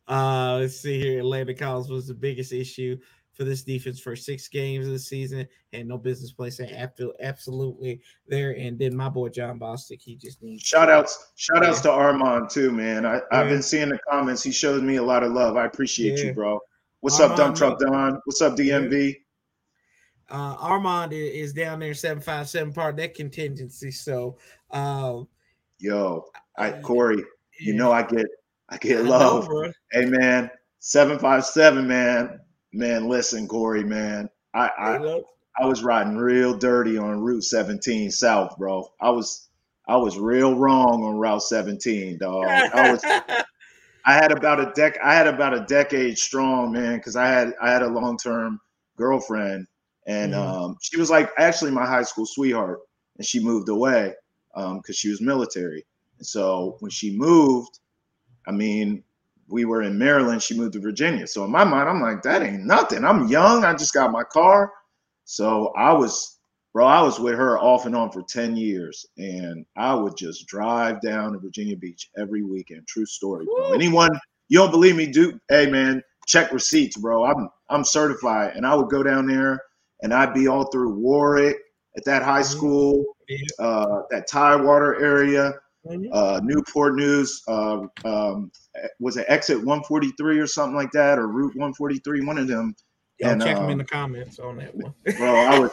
Uh, let's see here. Landon Collins was the biggest issue for this defense for six games of the season, and no business placing absolutely there. And then my boy John Bostic, he just needs shout outs. Shout outs yeah. to Armand too, man. I, yeah. I've been seeing the comments. He shows me a lot of love. I appreciate yeah. you, bro. What's Armand, up, Dump Truck Don? What's up, D M V? Yeah. Uh, Armand is down there, seven five seven part of that contingency. So, uh, yo, I Corey, you know I get I get love. I know, hey man, seven five seven man. Man, listen, Corey, man. I I, I was riding real dirty on Route seventeen South, bro. I was I was real wrong on Route seventeen, dog. I was I had about a dec I had about a decade strong, man, because I had I had a long-term girlfriend, and mm. um she was like actually my high school sweetheart, and she moved away. Um, because she was military. And so when she moved, I mean, we were in Maryland. She moved to Virginia. So in my mind, I'm like, that ain't nothing. I'm young. I just got my car. So I was, bro, I was with her off and on for ten years. And I would just drive down to Virginia Beach every weekend. True story. Bro. Anyone, you don't believe me, dude? Hey, man, check receipts, bro. I'm I'm certified. And I would go down there, and I'd be all through Warwick at that high school. Uh, that Tidewater area, uh, Newport News, uh, um, was it exit one forty-three or something like that, or Route one forty-three, one of them. Y'all and, check um, them in the comments on that one. Bro, I was,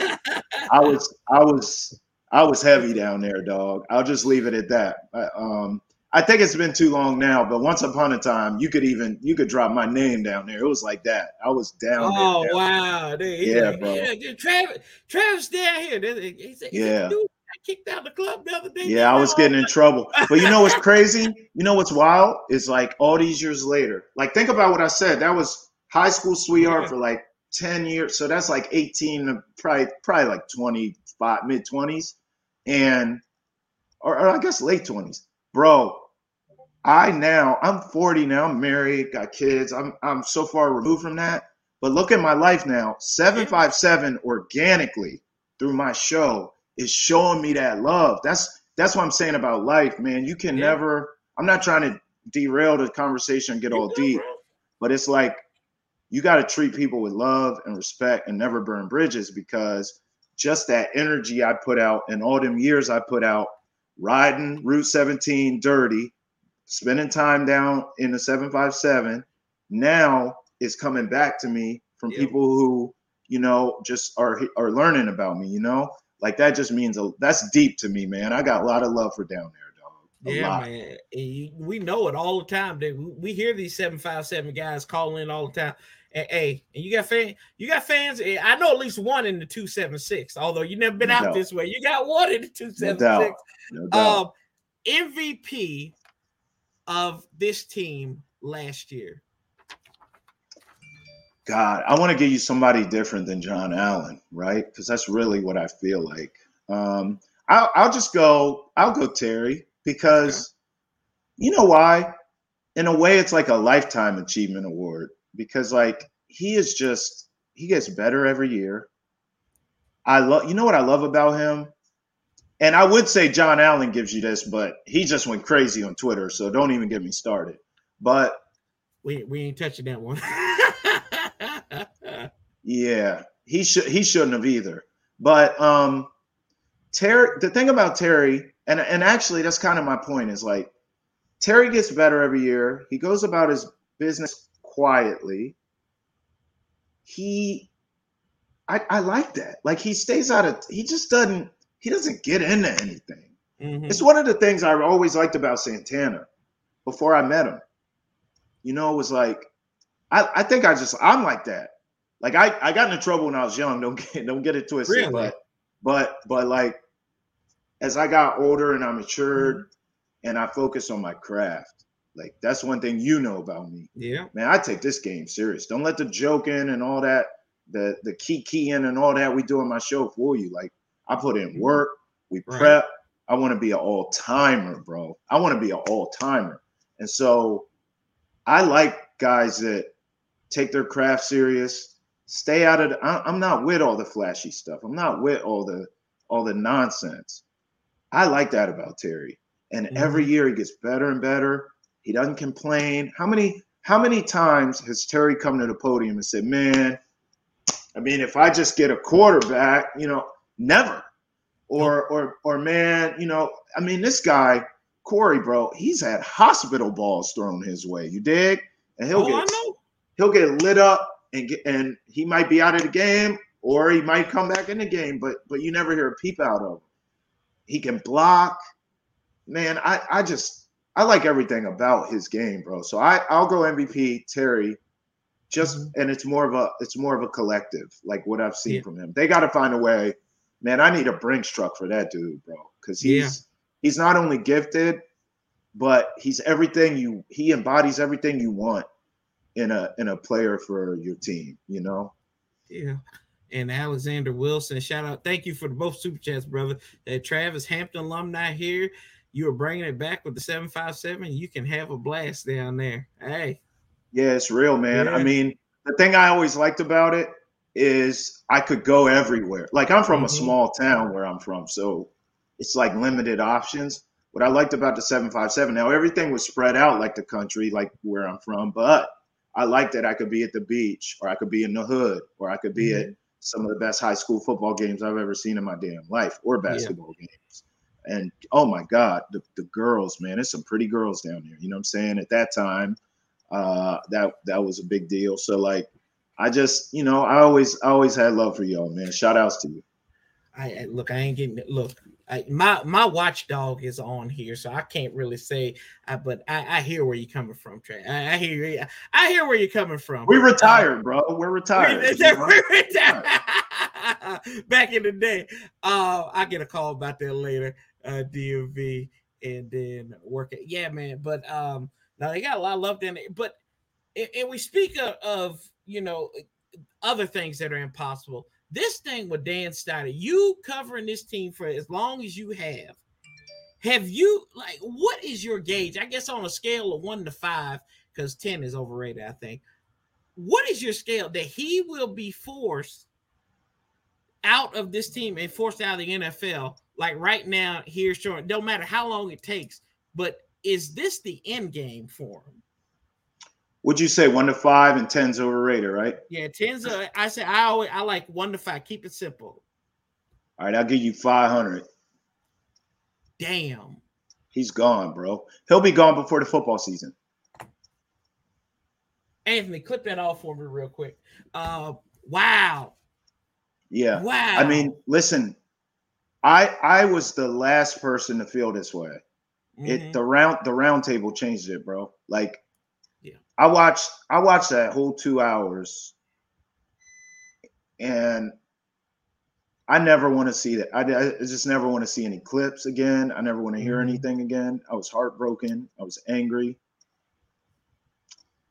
I was, I was, I was heavy down there, dog. I'll just leave it at that. I, um, I think it's been too long now, but once upon a time, you could even you could drop my name down there. It was like that. I was down. Oh there, down wow, there. Dude, yeah, like, bro. Yeah, dude, Travis, Travis down here. He's a, he's yeah. a dude. Kicked out the club the other day. Yeah, I was getting in trouble. But you know what's crazy? You know what's wild? It's like all these years later. Like, think about what I said. That was high school sweetheart yeah. for like ten years. So that's like eighteen to probably, probably like twenty-five, mid-twenties. And, or, or I guess late twenties. Bro, I now, I'm forty now. I'm married, got kids. I'm I'm so far removed from that. But look at my life now. seven five seven organically through my show is showing me that love. That's that's what I'm saying about life, man. You can yeah. never – I'm not trying to derail the conversation and get you all do, deep, bro. But it's like you got to treat people with love and respect and never burn bridges, because just that energy I put out and all them years I put out riding Route seventeen dirty, spending time down in the seven five seven, now it's coming back to me from yeah. people who, you know, just are are learning about me, you know? Like, that just means – that's deep to me, man. I got a lot of love for down there, dog. A yeah, lot. Man. You, we know it all the time, dude. We, we hear these seven five seven guys call in all the time. And, hey, and you got, fan, you got fans – I know at least one in the two seven six, although you never been no out doubt. This way. You got one in the two seven six. No doubt. No doubt. Um, M V P of this team last year. God, I want to give you somebody different than John Allen, right? Because that's really what I feel like. Um, I'll, I'll just go – I'll go Terry, because yeah. you know why? In a way, it's like a lifetime achievement award, because, like, he is just – he gets better every year. I love – you know what I love about him? And I would say John Allen gives you this, but he just went crazy on Twitter, so don't even get me started. But – we we ain't touching that one. Yeah, he should he shouldn't have either. But um, Terry, the thing about Terry, and and actually that's kind of my point is like Terry gets better every year. He goes about his business quietly. He, I, I like that. Like he stays out of. He just doesn't. He doesn't get into anything. Mm-hmm. It's one of the things I always liked about Santana before I met him. You know, it was like, I, I think I just, I'm like that. Like I, I got into trouble when I was young. Don't get, don't get it twisted. Really? But, but, but like, as I got older and I matured mm-hmm. and I focused on my craft, like that's one thing you know about me. Yeah, man, I take this game serious. Don't let the joke in and all that, the, the key key in and all that we do on my show for you. Like I put in work, we right. prep. I want to be an all timer, bro. I want to be an all timer. And so I like guys that take their craft serious, stay out of the, I'm not with all the flashy stuff. I'm not with all the, all the nonsense. I like that about Terry. And mm-hmm. every year he gets better and better. He doesn't complain. How many, how many times has Terry come to the podium and said, man, I mean, if I just get a quarterback, you know, never. Or, or, or, man, you know, I mean, this guy, Corey, bro, he's had hospital balls thrown his way. You dig? And he'll oh, get, I know. he'll get lit up, and get, and he might be out of the game, or he might come back in the game. But, but you never hear a peep out of him. He can block, man. I, I just, I like everything about his game, bro. So I, I'll go M V P Terry, just, mm-hmm. and it's more of a, it's more of a collective, like what I've seen yeah. from him. They got to find a way. Man, I need a Brinks truck for that dude, bro, because he's yeah. he's not only gifted, but he's everything you – he embodies everything you want in a in a player for your team, you know? Yeah. And Alexander Wilson, shout out. Thank you for the both Super Chats, brother. That Travis Hampton alumni here, you are bringing it back with the seven five seven. You can have a blast down there. Hey. Yeah, it's real, man. Yeah. I mean, the thing I always liked about it, is I could go everywhere. Like I'm from mm-hmm. a small town where I'm from, so it's like limited options. What I liked about the seven five seven, now everything was spread out like the country, like where I'm from, but I liked that I could be at the beach, or I could be in the hood, or I could be mm-hmm. at some of the best high school football games I've ever seen in my damn life, or basketball yeah. games. And oh my God, the, the girls, man, there's some pretty girls down there. You know what I'm saying? At that time, uh, that that was a big deal. So like, I just, you know, I always, I always had love for y'all, man. Shout outs to you. I, I look, I ain't getting look. I, my my watchdog is on here, so I can't really say. I, but I, I hear where you're coming from, Trey. I, I hear, I hear where you're coming from. We retired, uh, bro. We're retired. We're, you know? we're retired. Back in the day, uh, I get a call about that later. Uh, D M V and then work it. Yeah, man. But um, now they got a lot of love down there. But and we speak of. of you know, other things that are impossible. This thing with Dan Snyder, you covering this team for as long as you have, have you, like, what is your gauge? I guess on a scale of one to five, because ten is overrated, I think. What is your scale that he will be forced out of this team and forced out of the N F L? Like right now, here's short, don't matter how long it takes, but is this the end game for him? Would you say one to five and ten's overrated, right? Yeah, ten's. Uh, I say I always I like one to five. Keep it simple. All right, I'll give you five hundred. Damn. He's gone, bro. He'll be gone before the football season. Anthony, clip that off for me real quick. Uh, wow. Yeah. Wow. I mean, listen, I I was the last person to feel this way. Mm-hmm. It the round the round table changed it, bro. Like. I watched I watched that whole two hours, and I never want to see that. I, I just never want to see any clips again. I never want to hear anything again. I was heartbroken. I was angry.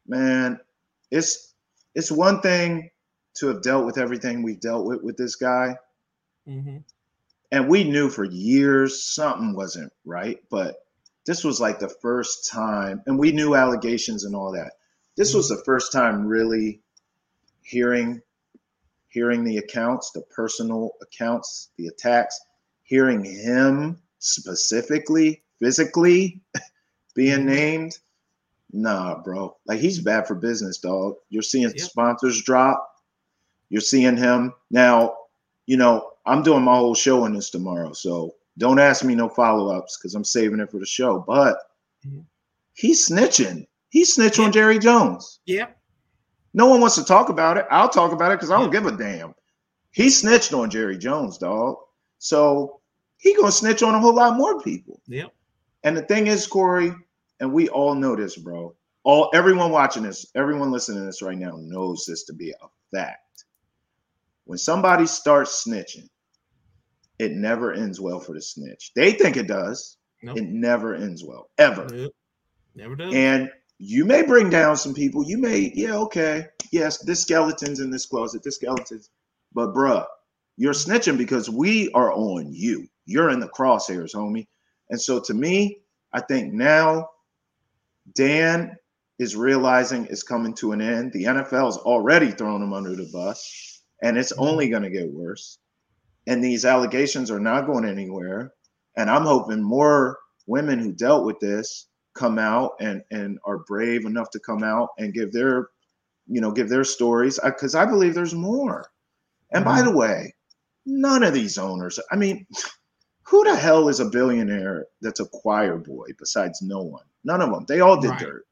Man, it's it's one thing to have dealt with everything we've dealt with with this guy, mm-hmm. and we knew for years something wasn't right, but. This was like the first time, and we knew allegations and all that. This mm-hmm. was the first time really hearing hearing the accounts, the personal accounts, the attacks, hearing him specifically, physically being mm-hmm. named. Nah, bro. Like, he's bad for business, dog. You're seeing yep. sponsors drop. You're seeing him now. You know, I'm doing my whole show on this tomorrow, so don't ask me no follow-ups because I'm saving it for the show. But he's snitching. He snitched yeah. on Jerry Jones. Yeah. No one wants to talk about it. I'll talk about it because I don't yeah. give a damn. He snitched on Jerry Jones, dog. So he gonna snitch on a whole lot more people. Yeah. And the thing is, Corey, and we all know this, bro. All everyone watching this, everyone listening to this right now knows this to be a fact. When somebody starts snitching, it never ends well for the snitch. They think it does. Nope. It never ends well, ever. Nope. Never does. And you may bring down some people. You may, yeah, okay. Yes, this skeleton's in this closet, this skeleton's. But, bruh, you're snitching because we are on you. You're in the crosshairs, homie. And so, to me, I think now Dan is realizing it's coming to an end. The N F L's already thrown him under the bus, and it's only going to get worse. And these allegations are not going anywhere. And I'm hoping more women who dealt with this come out and, and are brave enough to come out and give their, you know, give their stories. Because I, I believe there's more. And by the way, none of these owners, I mean, who the hell is a billionaire that's a choir boy besides no one? None of them. They all did right. dirt.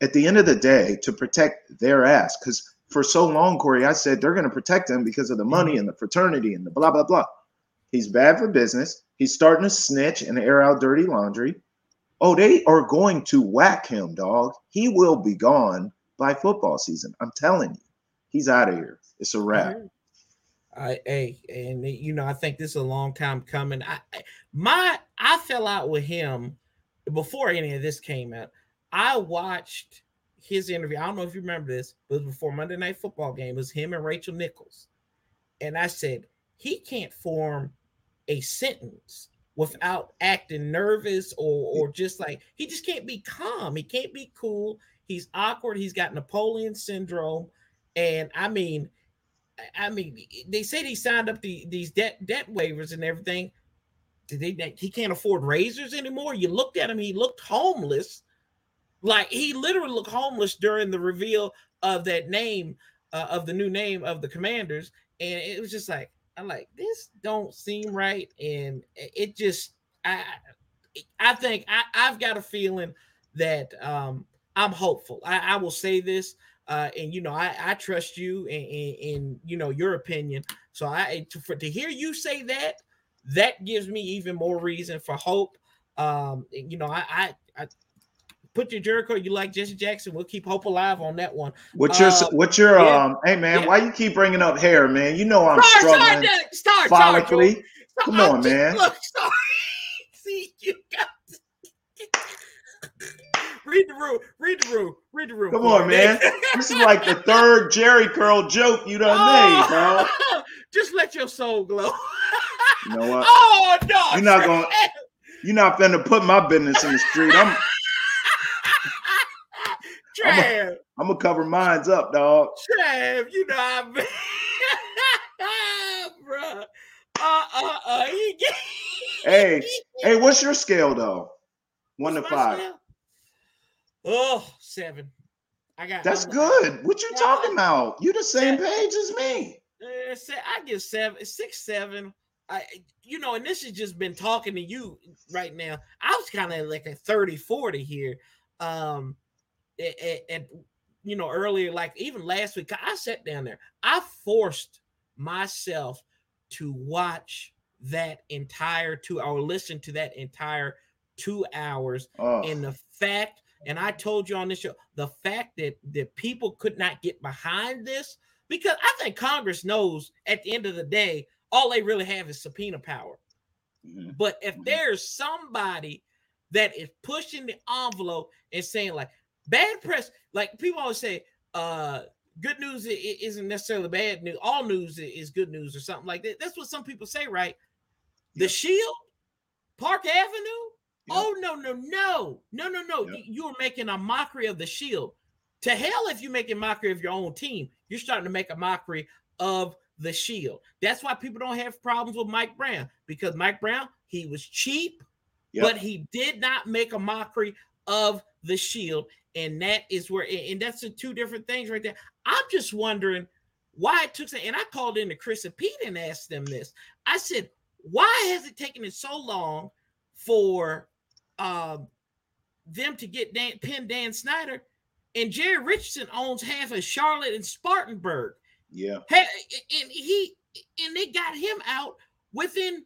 At the end of the day, to protect their ass, because for so long, Corey, I said they're going to protect him because of the money and the fraternity and the blah, blah, blah. He's bad for business. He's starting to snitch and air out dirty laundry. Oh, they are going to whack him, dog. He will be gone by football season. I'm telling you, he's out of here. It's a wrap. I, I and you know, I think this is a long time coming. I my I fell out with him before any of this came out. I watched his interview. I don't know if you remember this, but it was before Monday Night Football game. It was him and Rachel Nichols. And I said, he can't form a sentence without acting nervous or, or just like, he just can't be calm. He can't be cool. He's awkward. He's got Napoleon syndrome. And I mean, I mean, they said he signed up the, these debt debt waivers and everything. Did they, they, he can't afford razors anymore. You looked at him. He looked homeless. Like, he literally looked homeless during the reveal of that name, uh, of the new name of the Commanders. And it was just like, I'm like, this don't seem right. And it just, I I think, I, I've got a feeling that um, I'm hopeful. I, I will say this, uh, and, you know, I, I trust you and, and, and, you know, your opinion. So I to, for, to hear you say that, that gives me even more reason for hope. Um, you know, I I, I put your Jericho, you like Jesse Jackson. We'll keep hope alive on that one. What's your, uh, what's your, yeah, um, hey man, yeah. why you keep bringing up hair, man? You know I'm sorry, struggling. Sorry, sorry, sorry, Come I'm on, just, man. Look, sorry. See, you got to... Read the room, read the room, read the room. Come on, man. This is like the third Jerry Curl joke you done oh, made, bro. Just let your soul glow. You know what? Oh, no. You're not going, you're not finna put my business in the street. I'm, Trav, I'm gonna cover mines up, dog. Trav, you know I mean, bro. Uh, uh, uh. Hey, hey, what's your scale though? One what's to five. Scale? Oh, seven. I got. That's I'm, good. What you uh, talking about? You the same seven, page as me. Uh, I give seven, six, seven. I, you know, and this has just been talking to you right now. I was kind of like a thirty, forty here. Um. And, you know, earlier, like even last week, I sat down there. I forced myself to watch that entire two or listen to that entire two hours. Oh. And the fact, and I told you on this show, the fact that, that people could not get behind this, because I think Congress knows at the end of the day, all they really have is subpoena power. Mm-hmm. But if mm-hmm. there's somebody that is pushing the envelope and saying like, bad press, like people always say, uh, good news isn't necessarily bad news. All news is good news or something like that. That's what some people say, right? The yep. Shield, Park Avenue? Yep. Oh, no, no, no. No, no, no. Yep. You're making a mockery of the Shield. To hell if you're making mockery of your own team. You're starting to make a mockery of the Shield. That's why people don't have problems with Mike Brown, because Mike Brown, he was cheap, yep. but he did not make a mockery of the Shield. And that is where, and that's the two different things right there. I'm just wondering why it took some, and I called in to Chris and Pete and asked them this. I said, why has it taken it so long for uh, them to get Dan, pin Dan Snyder? And Jerry Richardson owns half of Charlotte and Spartanburg. Yeah. Hey, and he and they got him out within,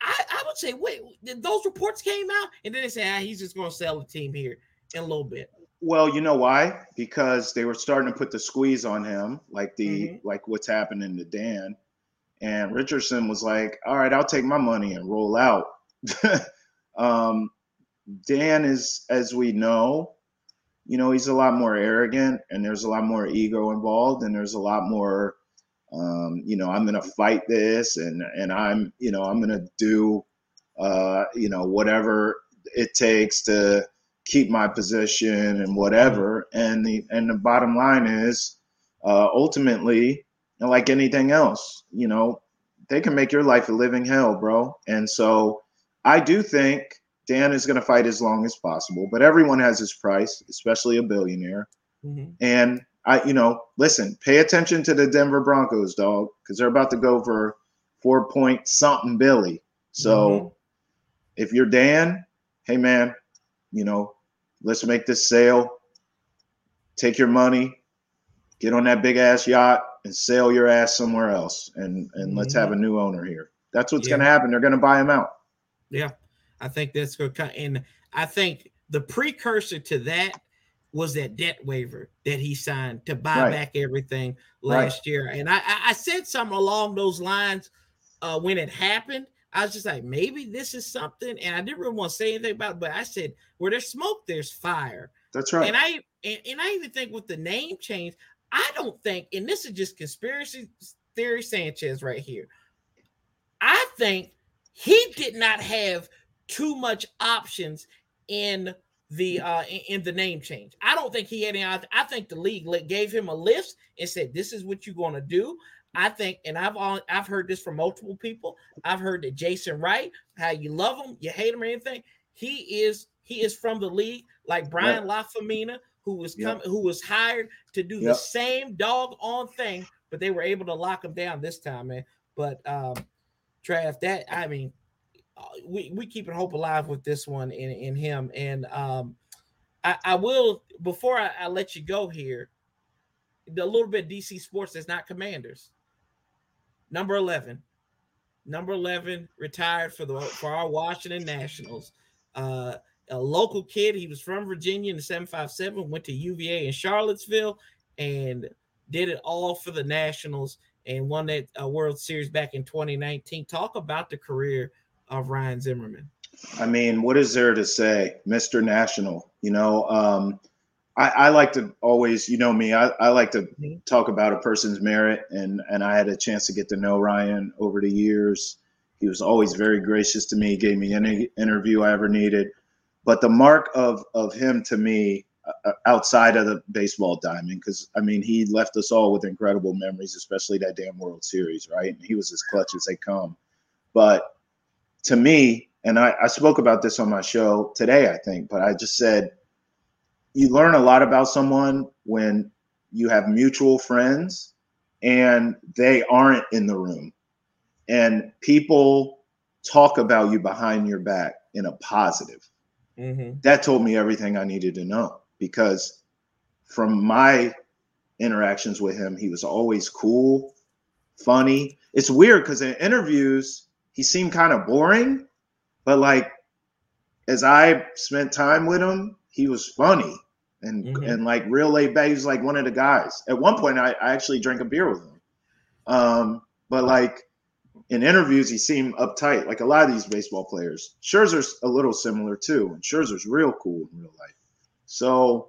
I, I would say, wait, those reports came out, and then they said, ah, he's just going to sell the team here in a little bit. Well, you know why? Because they were starting to put the squeeze on him, like the mm-hmm. like what's happening to Dan. And Richardson was like, all right, I'll take my money and roll out. um, Dan is, as we know, you know, he's a lot more arrogant, and there's a lot more ego involved, and there's a lot more, um, you know, I'm going to fight this, and, and I'm, you know, I'm going to do, uh, you know, whatever it takes to keep my position and whatever. And the, and the bottom line is, uh, ultimately, and like anything else, you know, they can make your life a living hell, bro. And so I do think Dan is going to fight as long as possible, but everyone has his price, especially a billionaire. Mm-hmm. And I, you know, listen, pay attention to the Denver Broncos, dog, because they're about to go for four point something Billy. So mm-hmm. if you're Dan, hey man, you know, let's make this sale. Take your money, get on that big ass yacht, and sell your ass somewhere else. And and mm-hmm. let's have a new owner here. That's what's yeah. going to happen. They're going to buy him out. Yeah. I think that's going to come. And I think the precursor to that was that debt waiver that he signed to buy right. back everything last right. year. And I, I said something along those lines uh, when it happened. I was just like, maybe this is something. And I didn't really want to say anything about it, but I said, where there's smoke, there's fire. That's right. And I, and, and I even think with the name change, I don't think, and this is just conspiracy theory Sanchez right here. I think he did not have too much options in the uh, in the name change. I don't think he had any. I think the league gave him a list and said, "This is what you're going to do." I think, and I've all, I've heard this from multiple people. I've heard that Jason Wright, how you love him, you hate him, or anything. He is he is from the league, like Brian yep. LaFamina, who was com- yep. who was hired to do yep. the same doggone thing, but they were able to lock him down this time, man. But um, Trav, that I mean. We we keep it hope alive with this one in, in him. And um, I, I will, before I, I let you go here, the little bit D C sports that's not Commanders. Number eleven. Number eleven retired for the for our Washington Nationals. Uh, a local kid. He was from Virginia in the seven five seven, went to U V A in Charlottesville, and did it all for the Nationals and won that uh, World Series back in twenty nineteen. Talk about the career of Ryan Zimmerman. I mean, what is there to say? Mister National, you know, um, I, I like to always, you know me, I, I like to mm-hmm. talk about a person's merit, and, and I had a chance to get to know Ryan over the years. He was always very gracious to me, gave me any interview I ever needed. But the mark of, of him to me uh, outside of the baseball diamond, because I mean, he left us all with incredible memories, especially that damn World Series, right? And he was as clutch as they come. But to me, and I, I spoke about this on my show today, I think, but I just said, you learn a lot about someone when you have mutual friends and they aren't in the room. And people talk about you behind your back in a positive. Mm-hmm. That told me everything I needed to know, because from my interactions with him, he was always cool, funny. It's weird because in interviews, he seemed kind of boring, but like as I spent time with him, he was funny and mm-hmm. and like real laid back. He was like one of the guys. At one point, I, I actually drank a beer with him. Um, but like in interviews, he seemed uptight, like a lot of these baseball players. Scherzer's a little similar too, and Scherzer's real cool in real life. So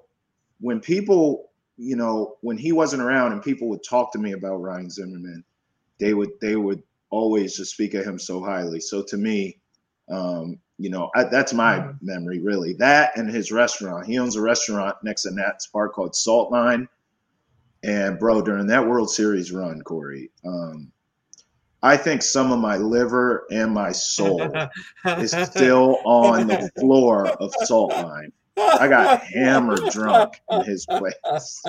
when people, you know, when he wasn't around and people would talk to me about Ryan Zimmerman, they would they would. always just speak of him so highly. So to me, um, you know, I, that's my memory, really. That and his restaurant. He owns a restaurant next to Nats Park called Salt Line. And, bro, during that World Series run, Corey, um, I think some of my liver and my soul is still on the floor of Salt Line. I got hammered drunk in his place.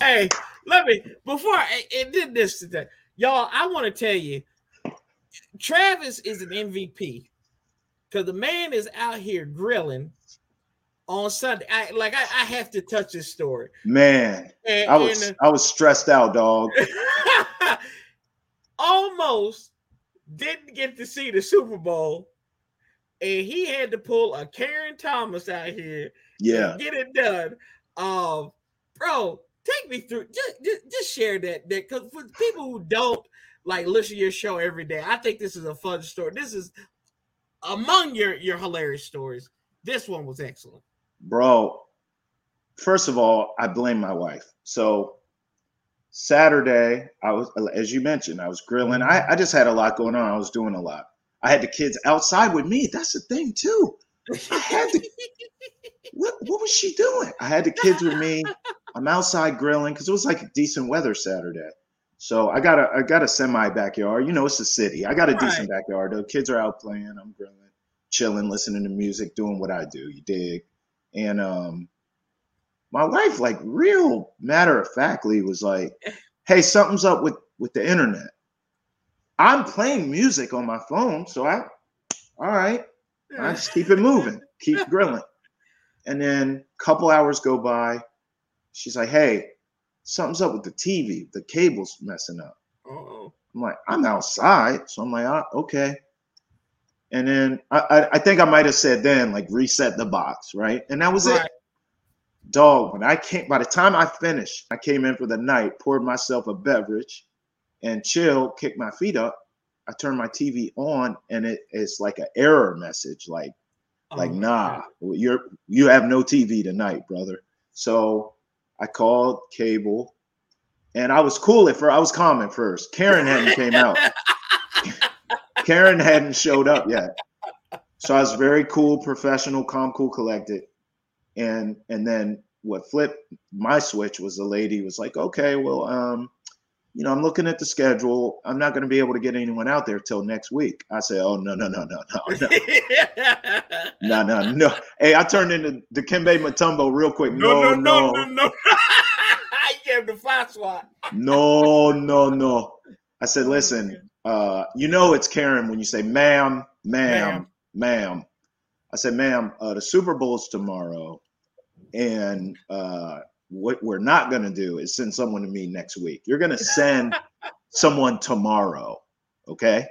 Hey, let me before I it did this today, y'all. I want to tell you, Travis is an M V P because the man is out here grilling on Sunday. I, like I, I have to touch this story, man. And, I was and, uh, I was stressed out, dog. Almost didn't get to see the Super Bowl, and he had to pull a Karen Thomas out here. Yeah, get it done. Um, bro, take me through. Just, just, just share that that because for people who don't like listen to your show every day, I think this is a fun story. This is among your your hilarious stories. This one was excellent, bro. First of all, I blame my wife. So Saturday, I was, as you mentioned, I was grilling. I, I just had a lot going on. I was doing a lot. I had the kids outside with me. That's the thing too. I had the what? What was she doing? I had the kids with me. I'm outside grilling because it was like decent weather Saturday. So I got a I got a semi backyard. You know, it's a city. I got a All decent right. backyard. The kids are out playing. I'm grilling, chilling, listening to music, doing what I do. You dig? And um, my wife, like real matter of factly, was like, "Hey, something's up with with the internet." I'm playing music on my phone, so I, all right, I just keep it moving, keep grilling. And then a couple hours go by. She's like, hey, something's up with the T V. The cable's messing up. Uh-oh. I'm like, I'm outside. So I'm like, oh, okay. And then I, I, I think I might have said then, like, reset the box, right? And that was right. it. Dog, when I came, by the time I finished, I came in for the night, poured myself a beverage, and chill, kick my feet up. I turn my T V on, and it, it's like an error message, like, oh, like nah, God. you're you have no T V tonight, brother. So I called cable, and I was cool at first. I was calm at first. Karen hadn't came out. Karen hadn't showed up yet, so I was very cool, professional, calm, cool, collected, and and then what flipped my switch was the lady was like, okay, well, um. you know, I'm looking at the schedule. I'm not going to be able to get anyone out there till next week. I said, oh, no, no, no, no, no, no, no, no, no. Hey, I turned into Dikembe Mutombo real quick. No, no, no, no, no. no. I gave the fly swat. No, no, no. I said, listen, uh, you know it's Karen when you say, ma'am, ma'am, ma'am. ma'am. I said, ma'am, uh, the Super Bowl's tomorrow, and uh, – what we're not going to do is send someone to me next week. You're going to send someone tomorrow. Okay.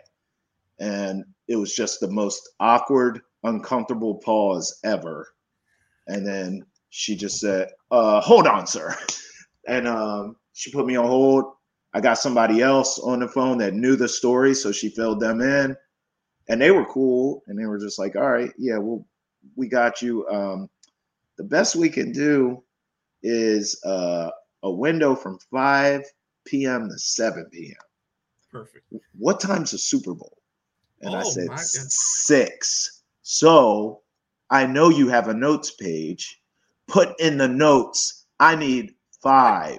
And it was just the most awkward, uncomfortable pause ever. And then she just said, uh, hold on, sir. And um, she put me on hold. I got somebody else on the phone that knew the story. So she filled them in and they were cool. And they were just like, all right, yeah, well, we got you. Um, the best we can do is uh, a window from five p.m. to seven p.m. Perfect. What time's the Super Bowl? And oh, I said six. So I know you have a notes page. Put in the notes. I need five.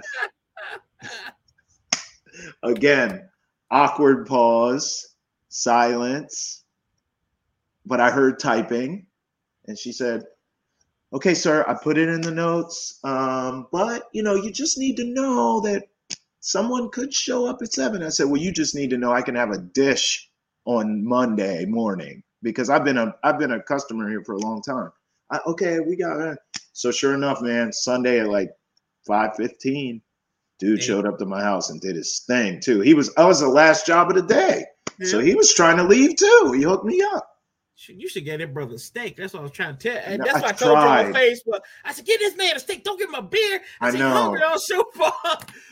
Again, awkward pause, silence. But I heard typing. And she said, okay, sir, I put it in the notes, um, but, you know, you just need to know that someone could show up at seven. I said, well, you just need to know I can have a dish on Monday morning because I've been a I've been a customer here for a long time. I, okay, we got it. So sure enough, man, Sunday at like five fifteen, dude Damn. showed up to my house and did his thing, too. He was I was the last job of the day, yeah. So he was trying to leave, too. He hooked me up. You should get that brother a steak. That's what I was trying to tell. And that's I what I told tried. you on Facebook. I said, get this man a steak. Don't give him a beer. I, I said, know. Hungry on Super.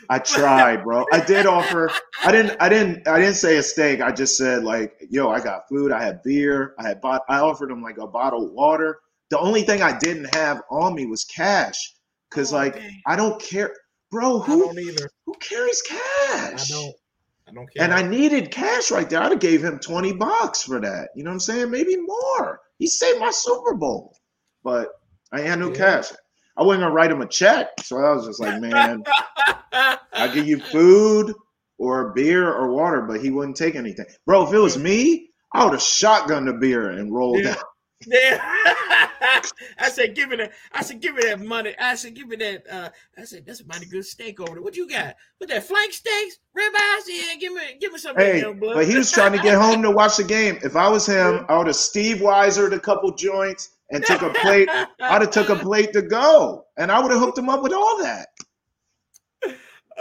I tried, bro. I did offer. I didn't. I didn't. I didn't say a steak. I just said like, yo, I got food. I had beer. I had. Bought, I offered him like a bottle of water. The only thing I didn't have on me was cash, cause oh, like man. I don't care, bro. Who I don't either. Who carries cash? I don't. I don't care. And I needed cash right there. I'd have gave him twenty bucks for that. You know what I'm saying? Maybe more. He saved my Super Bowl. But I had no yeah. cash. I wasn't going to write him a check. So I was just like, man, I'll give you food or beer or water, but he wouldn't take anything. Bro, if it was me, I would have shotgunned a beer and rolled yeah. out. Yeah. I said, give me that. I said, give me that money. I said, give me that. Uh, I said, that's a mighty good steak over there. What you got? What that flank steaks? Ribeyes? Yeah, give me, give me some. Hey, of blood. But he was trying to get home to watch the game. If I was him, I would have Steve Weiser'd a couple joints and took a plate. I'd have took a plate to go, and I would have hooked him up with all that.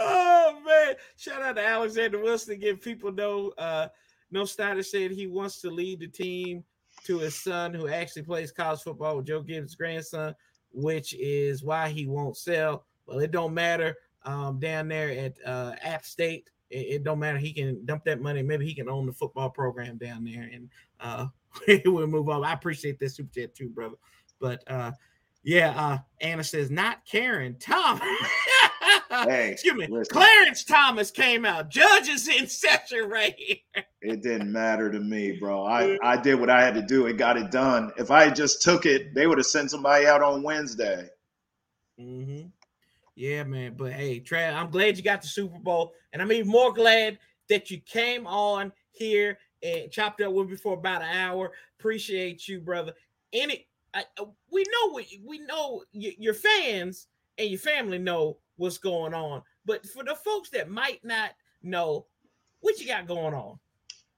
Oh man! Shout out to Alexander Wilson again. People know. Uh, no Snyder said he wants to lead the team to his son, who actually plays college football with Joe Gibbs' grandson, which is why he won't sell. Well, it don't matter. Um, down there at uh, App State, it, it don't matter. He can dump that money. Maybe he can own the football program down there, and uh, we'll move on. I appreciate this super chat too, brother. But uh, yeah, uh, Anna says not Karen Tom. Hey, excuse me. Listen. Clarence Thomas came out. Judges in session right here. It didn't matter to me, bro. I, I did what I had to do. It got it done. If I just took it, they would have sent somebody out on Wednesday. Mm-hmm. Yeah, man. But hey, Trav, I'm glad you got the Super Bowl. And I'm even more glad that you came on here and chopped up with me for about an hour. Appreciate you, brother. And it, I, we know we, we know y- your fans and your family know what's going on, but for the folks that might not know, what you got going on?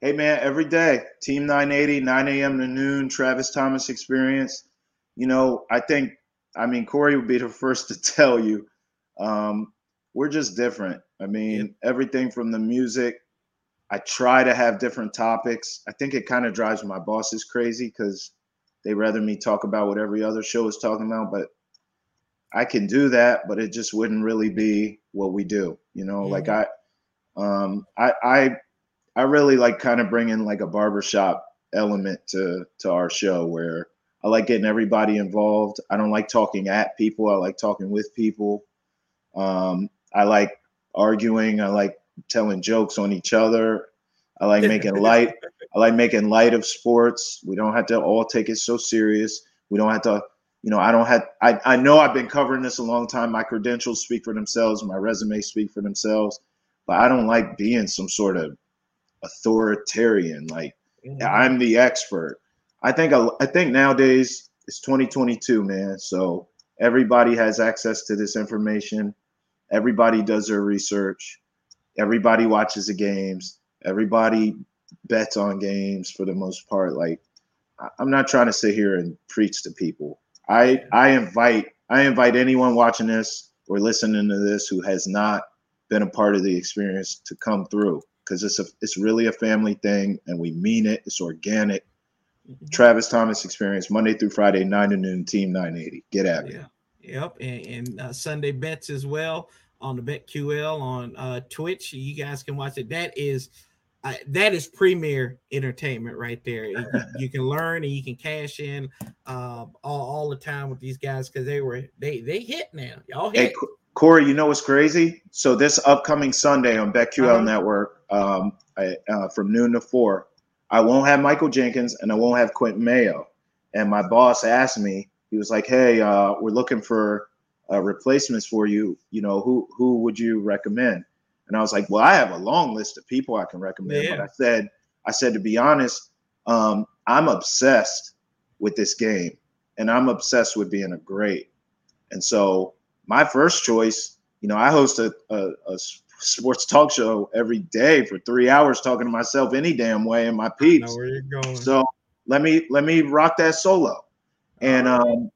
Hey man, every day, Team nine eighty, nine a.m. to noon, Travis Thomas Experience. You know, I think, I mean, Corey would be the first to tell you, um, we're just different. I mean, yeah. Everything from the music, I try to have different topics. I think it kind of drives my bosses crazy because they rather me talk about what every other show is talking about, but I can do that, but it just wouldn't really be what we do. You know, mm-hmm. like I, um, I, I, I really like kind of bringing like a barbershop element to, to our show where I like getting everybody involved. I don't like talking at people. I like talking with people. Um, I like arguing. I like telling jokes on each other. I like making light. I like making light of sports. We don't have to all take it so serious. We don't have to, You know, I don't have I, I know I've been covering this a long time. My credentials speak for themselves. My resume speak for themselves. But I don't like being some sort of authoritarian. Like, mm-hmm. I'm the expert. I think I, I think nowadays it's twenty twenty-two, man. So everybody has access to this information. Everybody does their research. Everybody watches the games. Everybody bets on games for the most part. Like, I'm not trying to sit here and preach to people. I, I invite I invite anyone watching this or listening to this who has not been a part of the experience to come through because it's a it's really a family thing and we mean it. It's organic. Mm-hmm. Travis Thomas Experience, Monday through Friday, nine to noon, Team nine eighty. Get at it. Yeah. Yep, and, and uh, Sunday bets as well on the BetQL on uh, Twitch. You guys can watch it. That is uh, that is premier entertainment right there. You, you can learn and you can cash in uh, all, all the time with these guys because they were they they hit now. Y'all hit. Hey, Corey, you know what's crazy? So this upcoming Sunday on BetQL uh-huh. Network, um, I, uh, from noon to four, I won't have Michael Jenkins and I won't have Quentin Mayo. And my boss asked me, he was like, "Hey, uh, we're looking for uh, replacements for you. You know, who who would you recommend?" And I was like, well, I have a long list of people I can recommend. Yeah. But I said, I said, to be honest, um, I'm obsessed with this game and I'm obsessed with being a great. And so my first choice, you know, I host a, a, a sports talk show every day for three hours talking to myself any damn way and my peeps. I know where you're going. So let me let me rock that solo. And, um,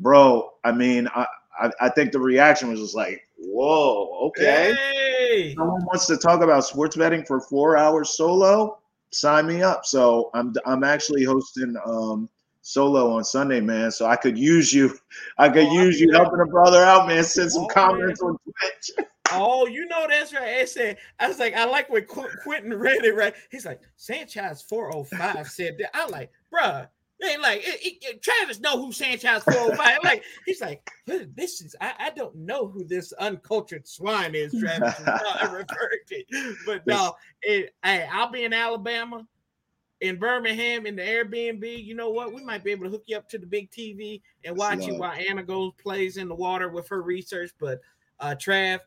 bro, I mean, I, I, I think the reaction was just like, whoa, okay. Hey. Someone wants to talk about sports betting for four hours solo, sign me up. So I'm I'm actually hosting um, solo on Sunday, man. So I could use you. I could oh, use I you helping a brother out, man. Send some oh, comments man. on Twitch. Oh, you know, that's right. I said, I was like, I like when Qu- Quentin read it, right? He's like, Sanchez four oh five said that. I like, bruh. They like it, it, Travis know who Sanchez four oh five. Like he's like, this is I, I don't know who this uncultured swine is, Travis. Is I referred to, but no, it, I, I'll be in Alabama, in Birmingham, in the Airbnb. You know what? We might be able to hook you up to the big T V and watch That's you love. While Anna goes plays in the water with her research. But uh, Trav,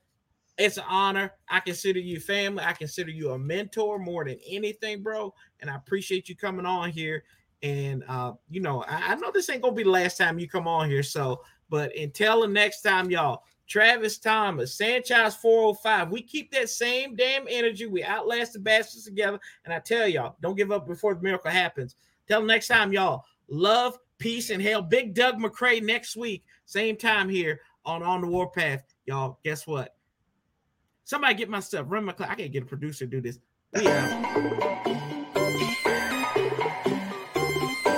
it's an honor. I consider you family. I consider you a mentor more than anything, bro. And I appreciate you coming on here. And, uh, you know, I, I know this ain't going to be the last time you come on here. So, but until the next time, y'all, Travis Thomas, Sanchez four oh five. We keep that same damn energy. We outlast the bastards together. And I tell y'all, don't give up before the miracle happens. Till the next time, y'all, love, peace, and hell. Big Doug McCray next week, same time here on On the Warpath. Y'all, guess what? Somebody get my stuff. Run my class. I can't get a producer to do this. We out.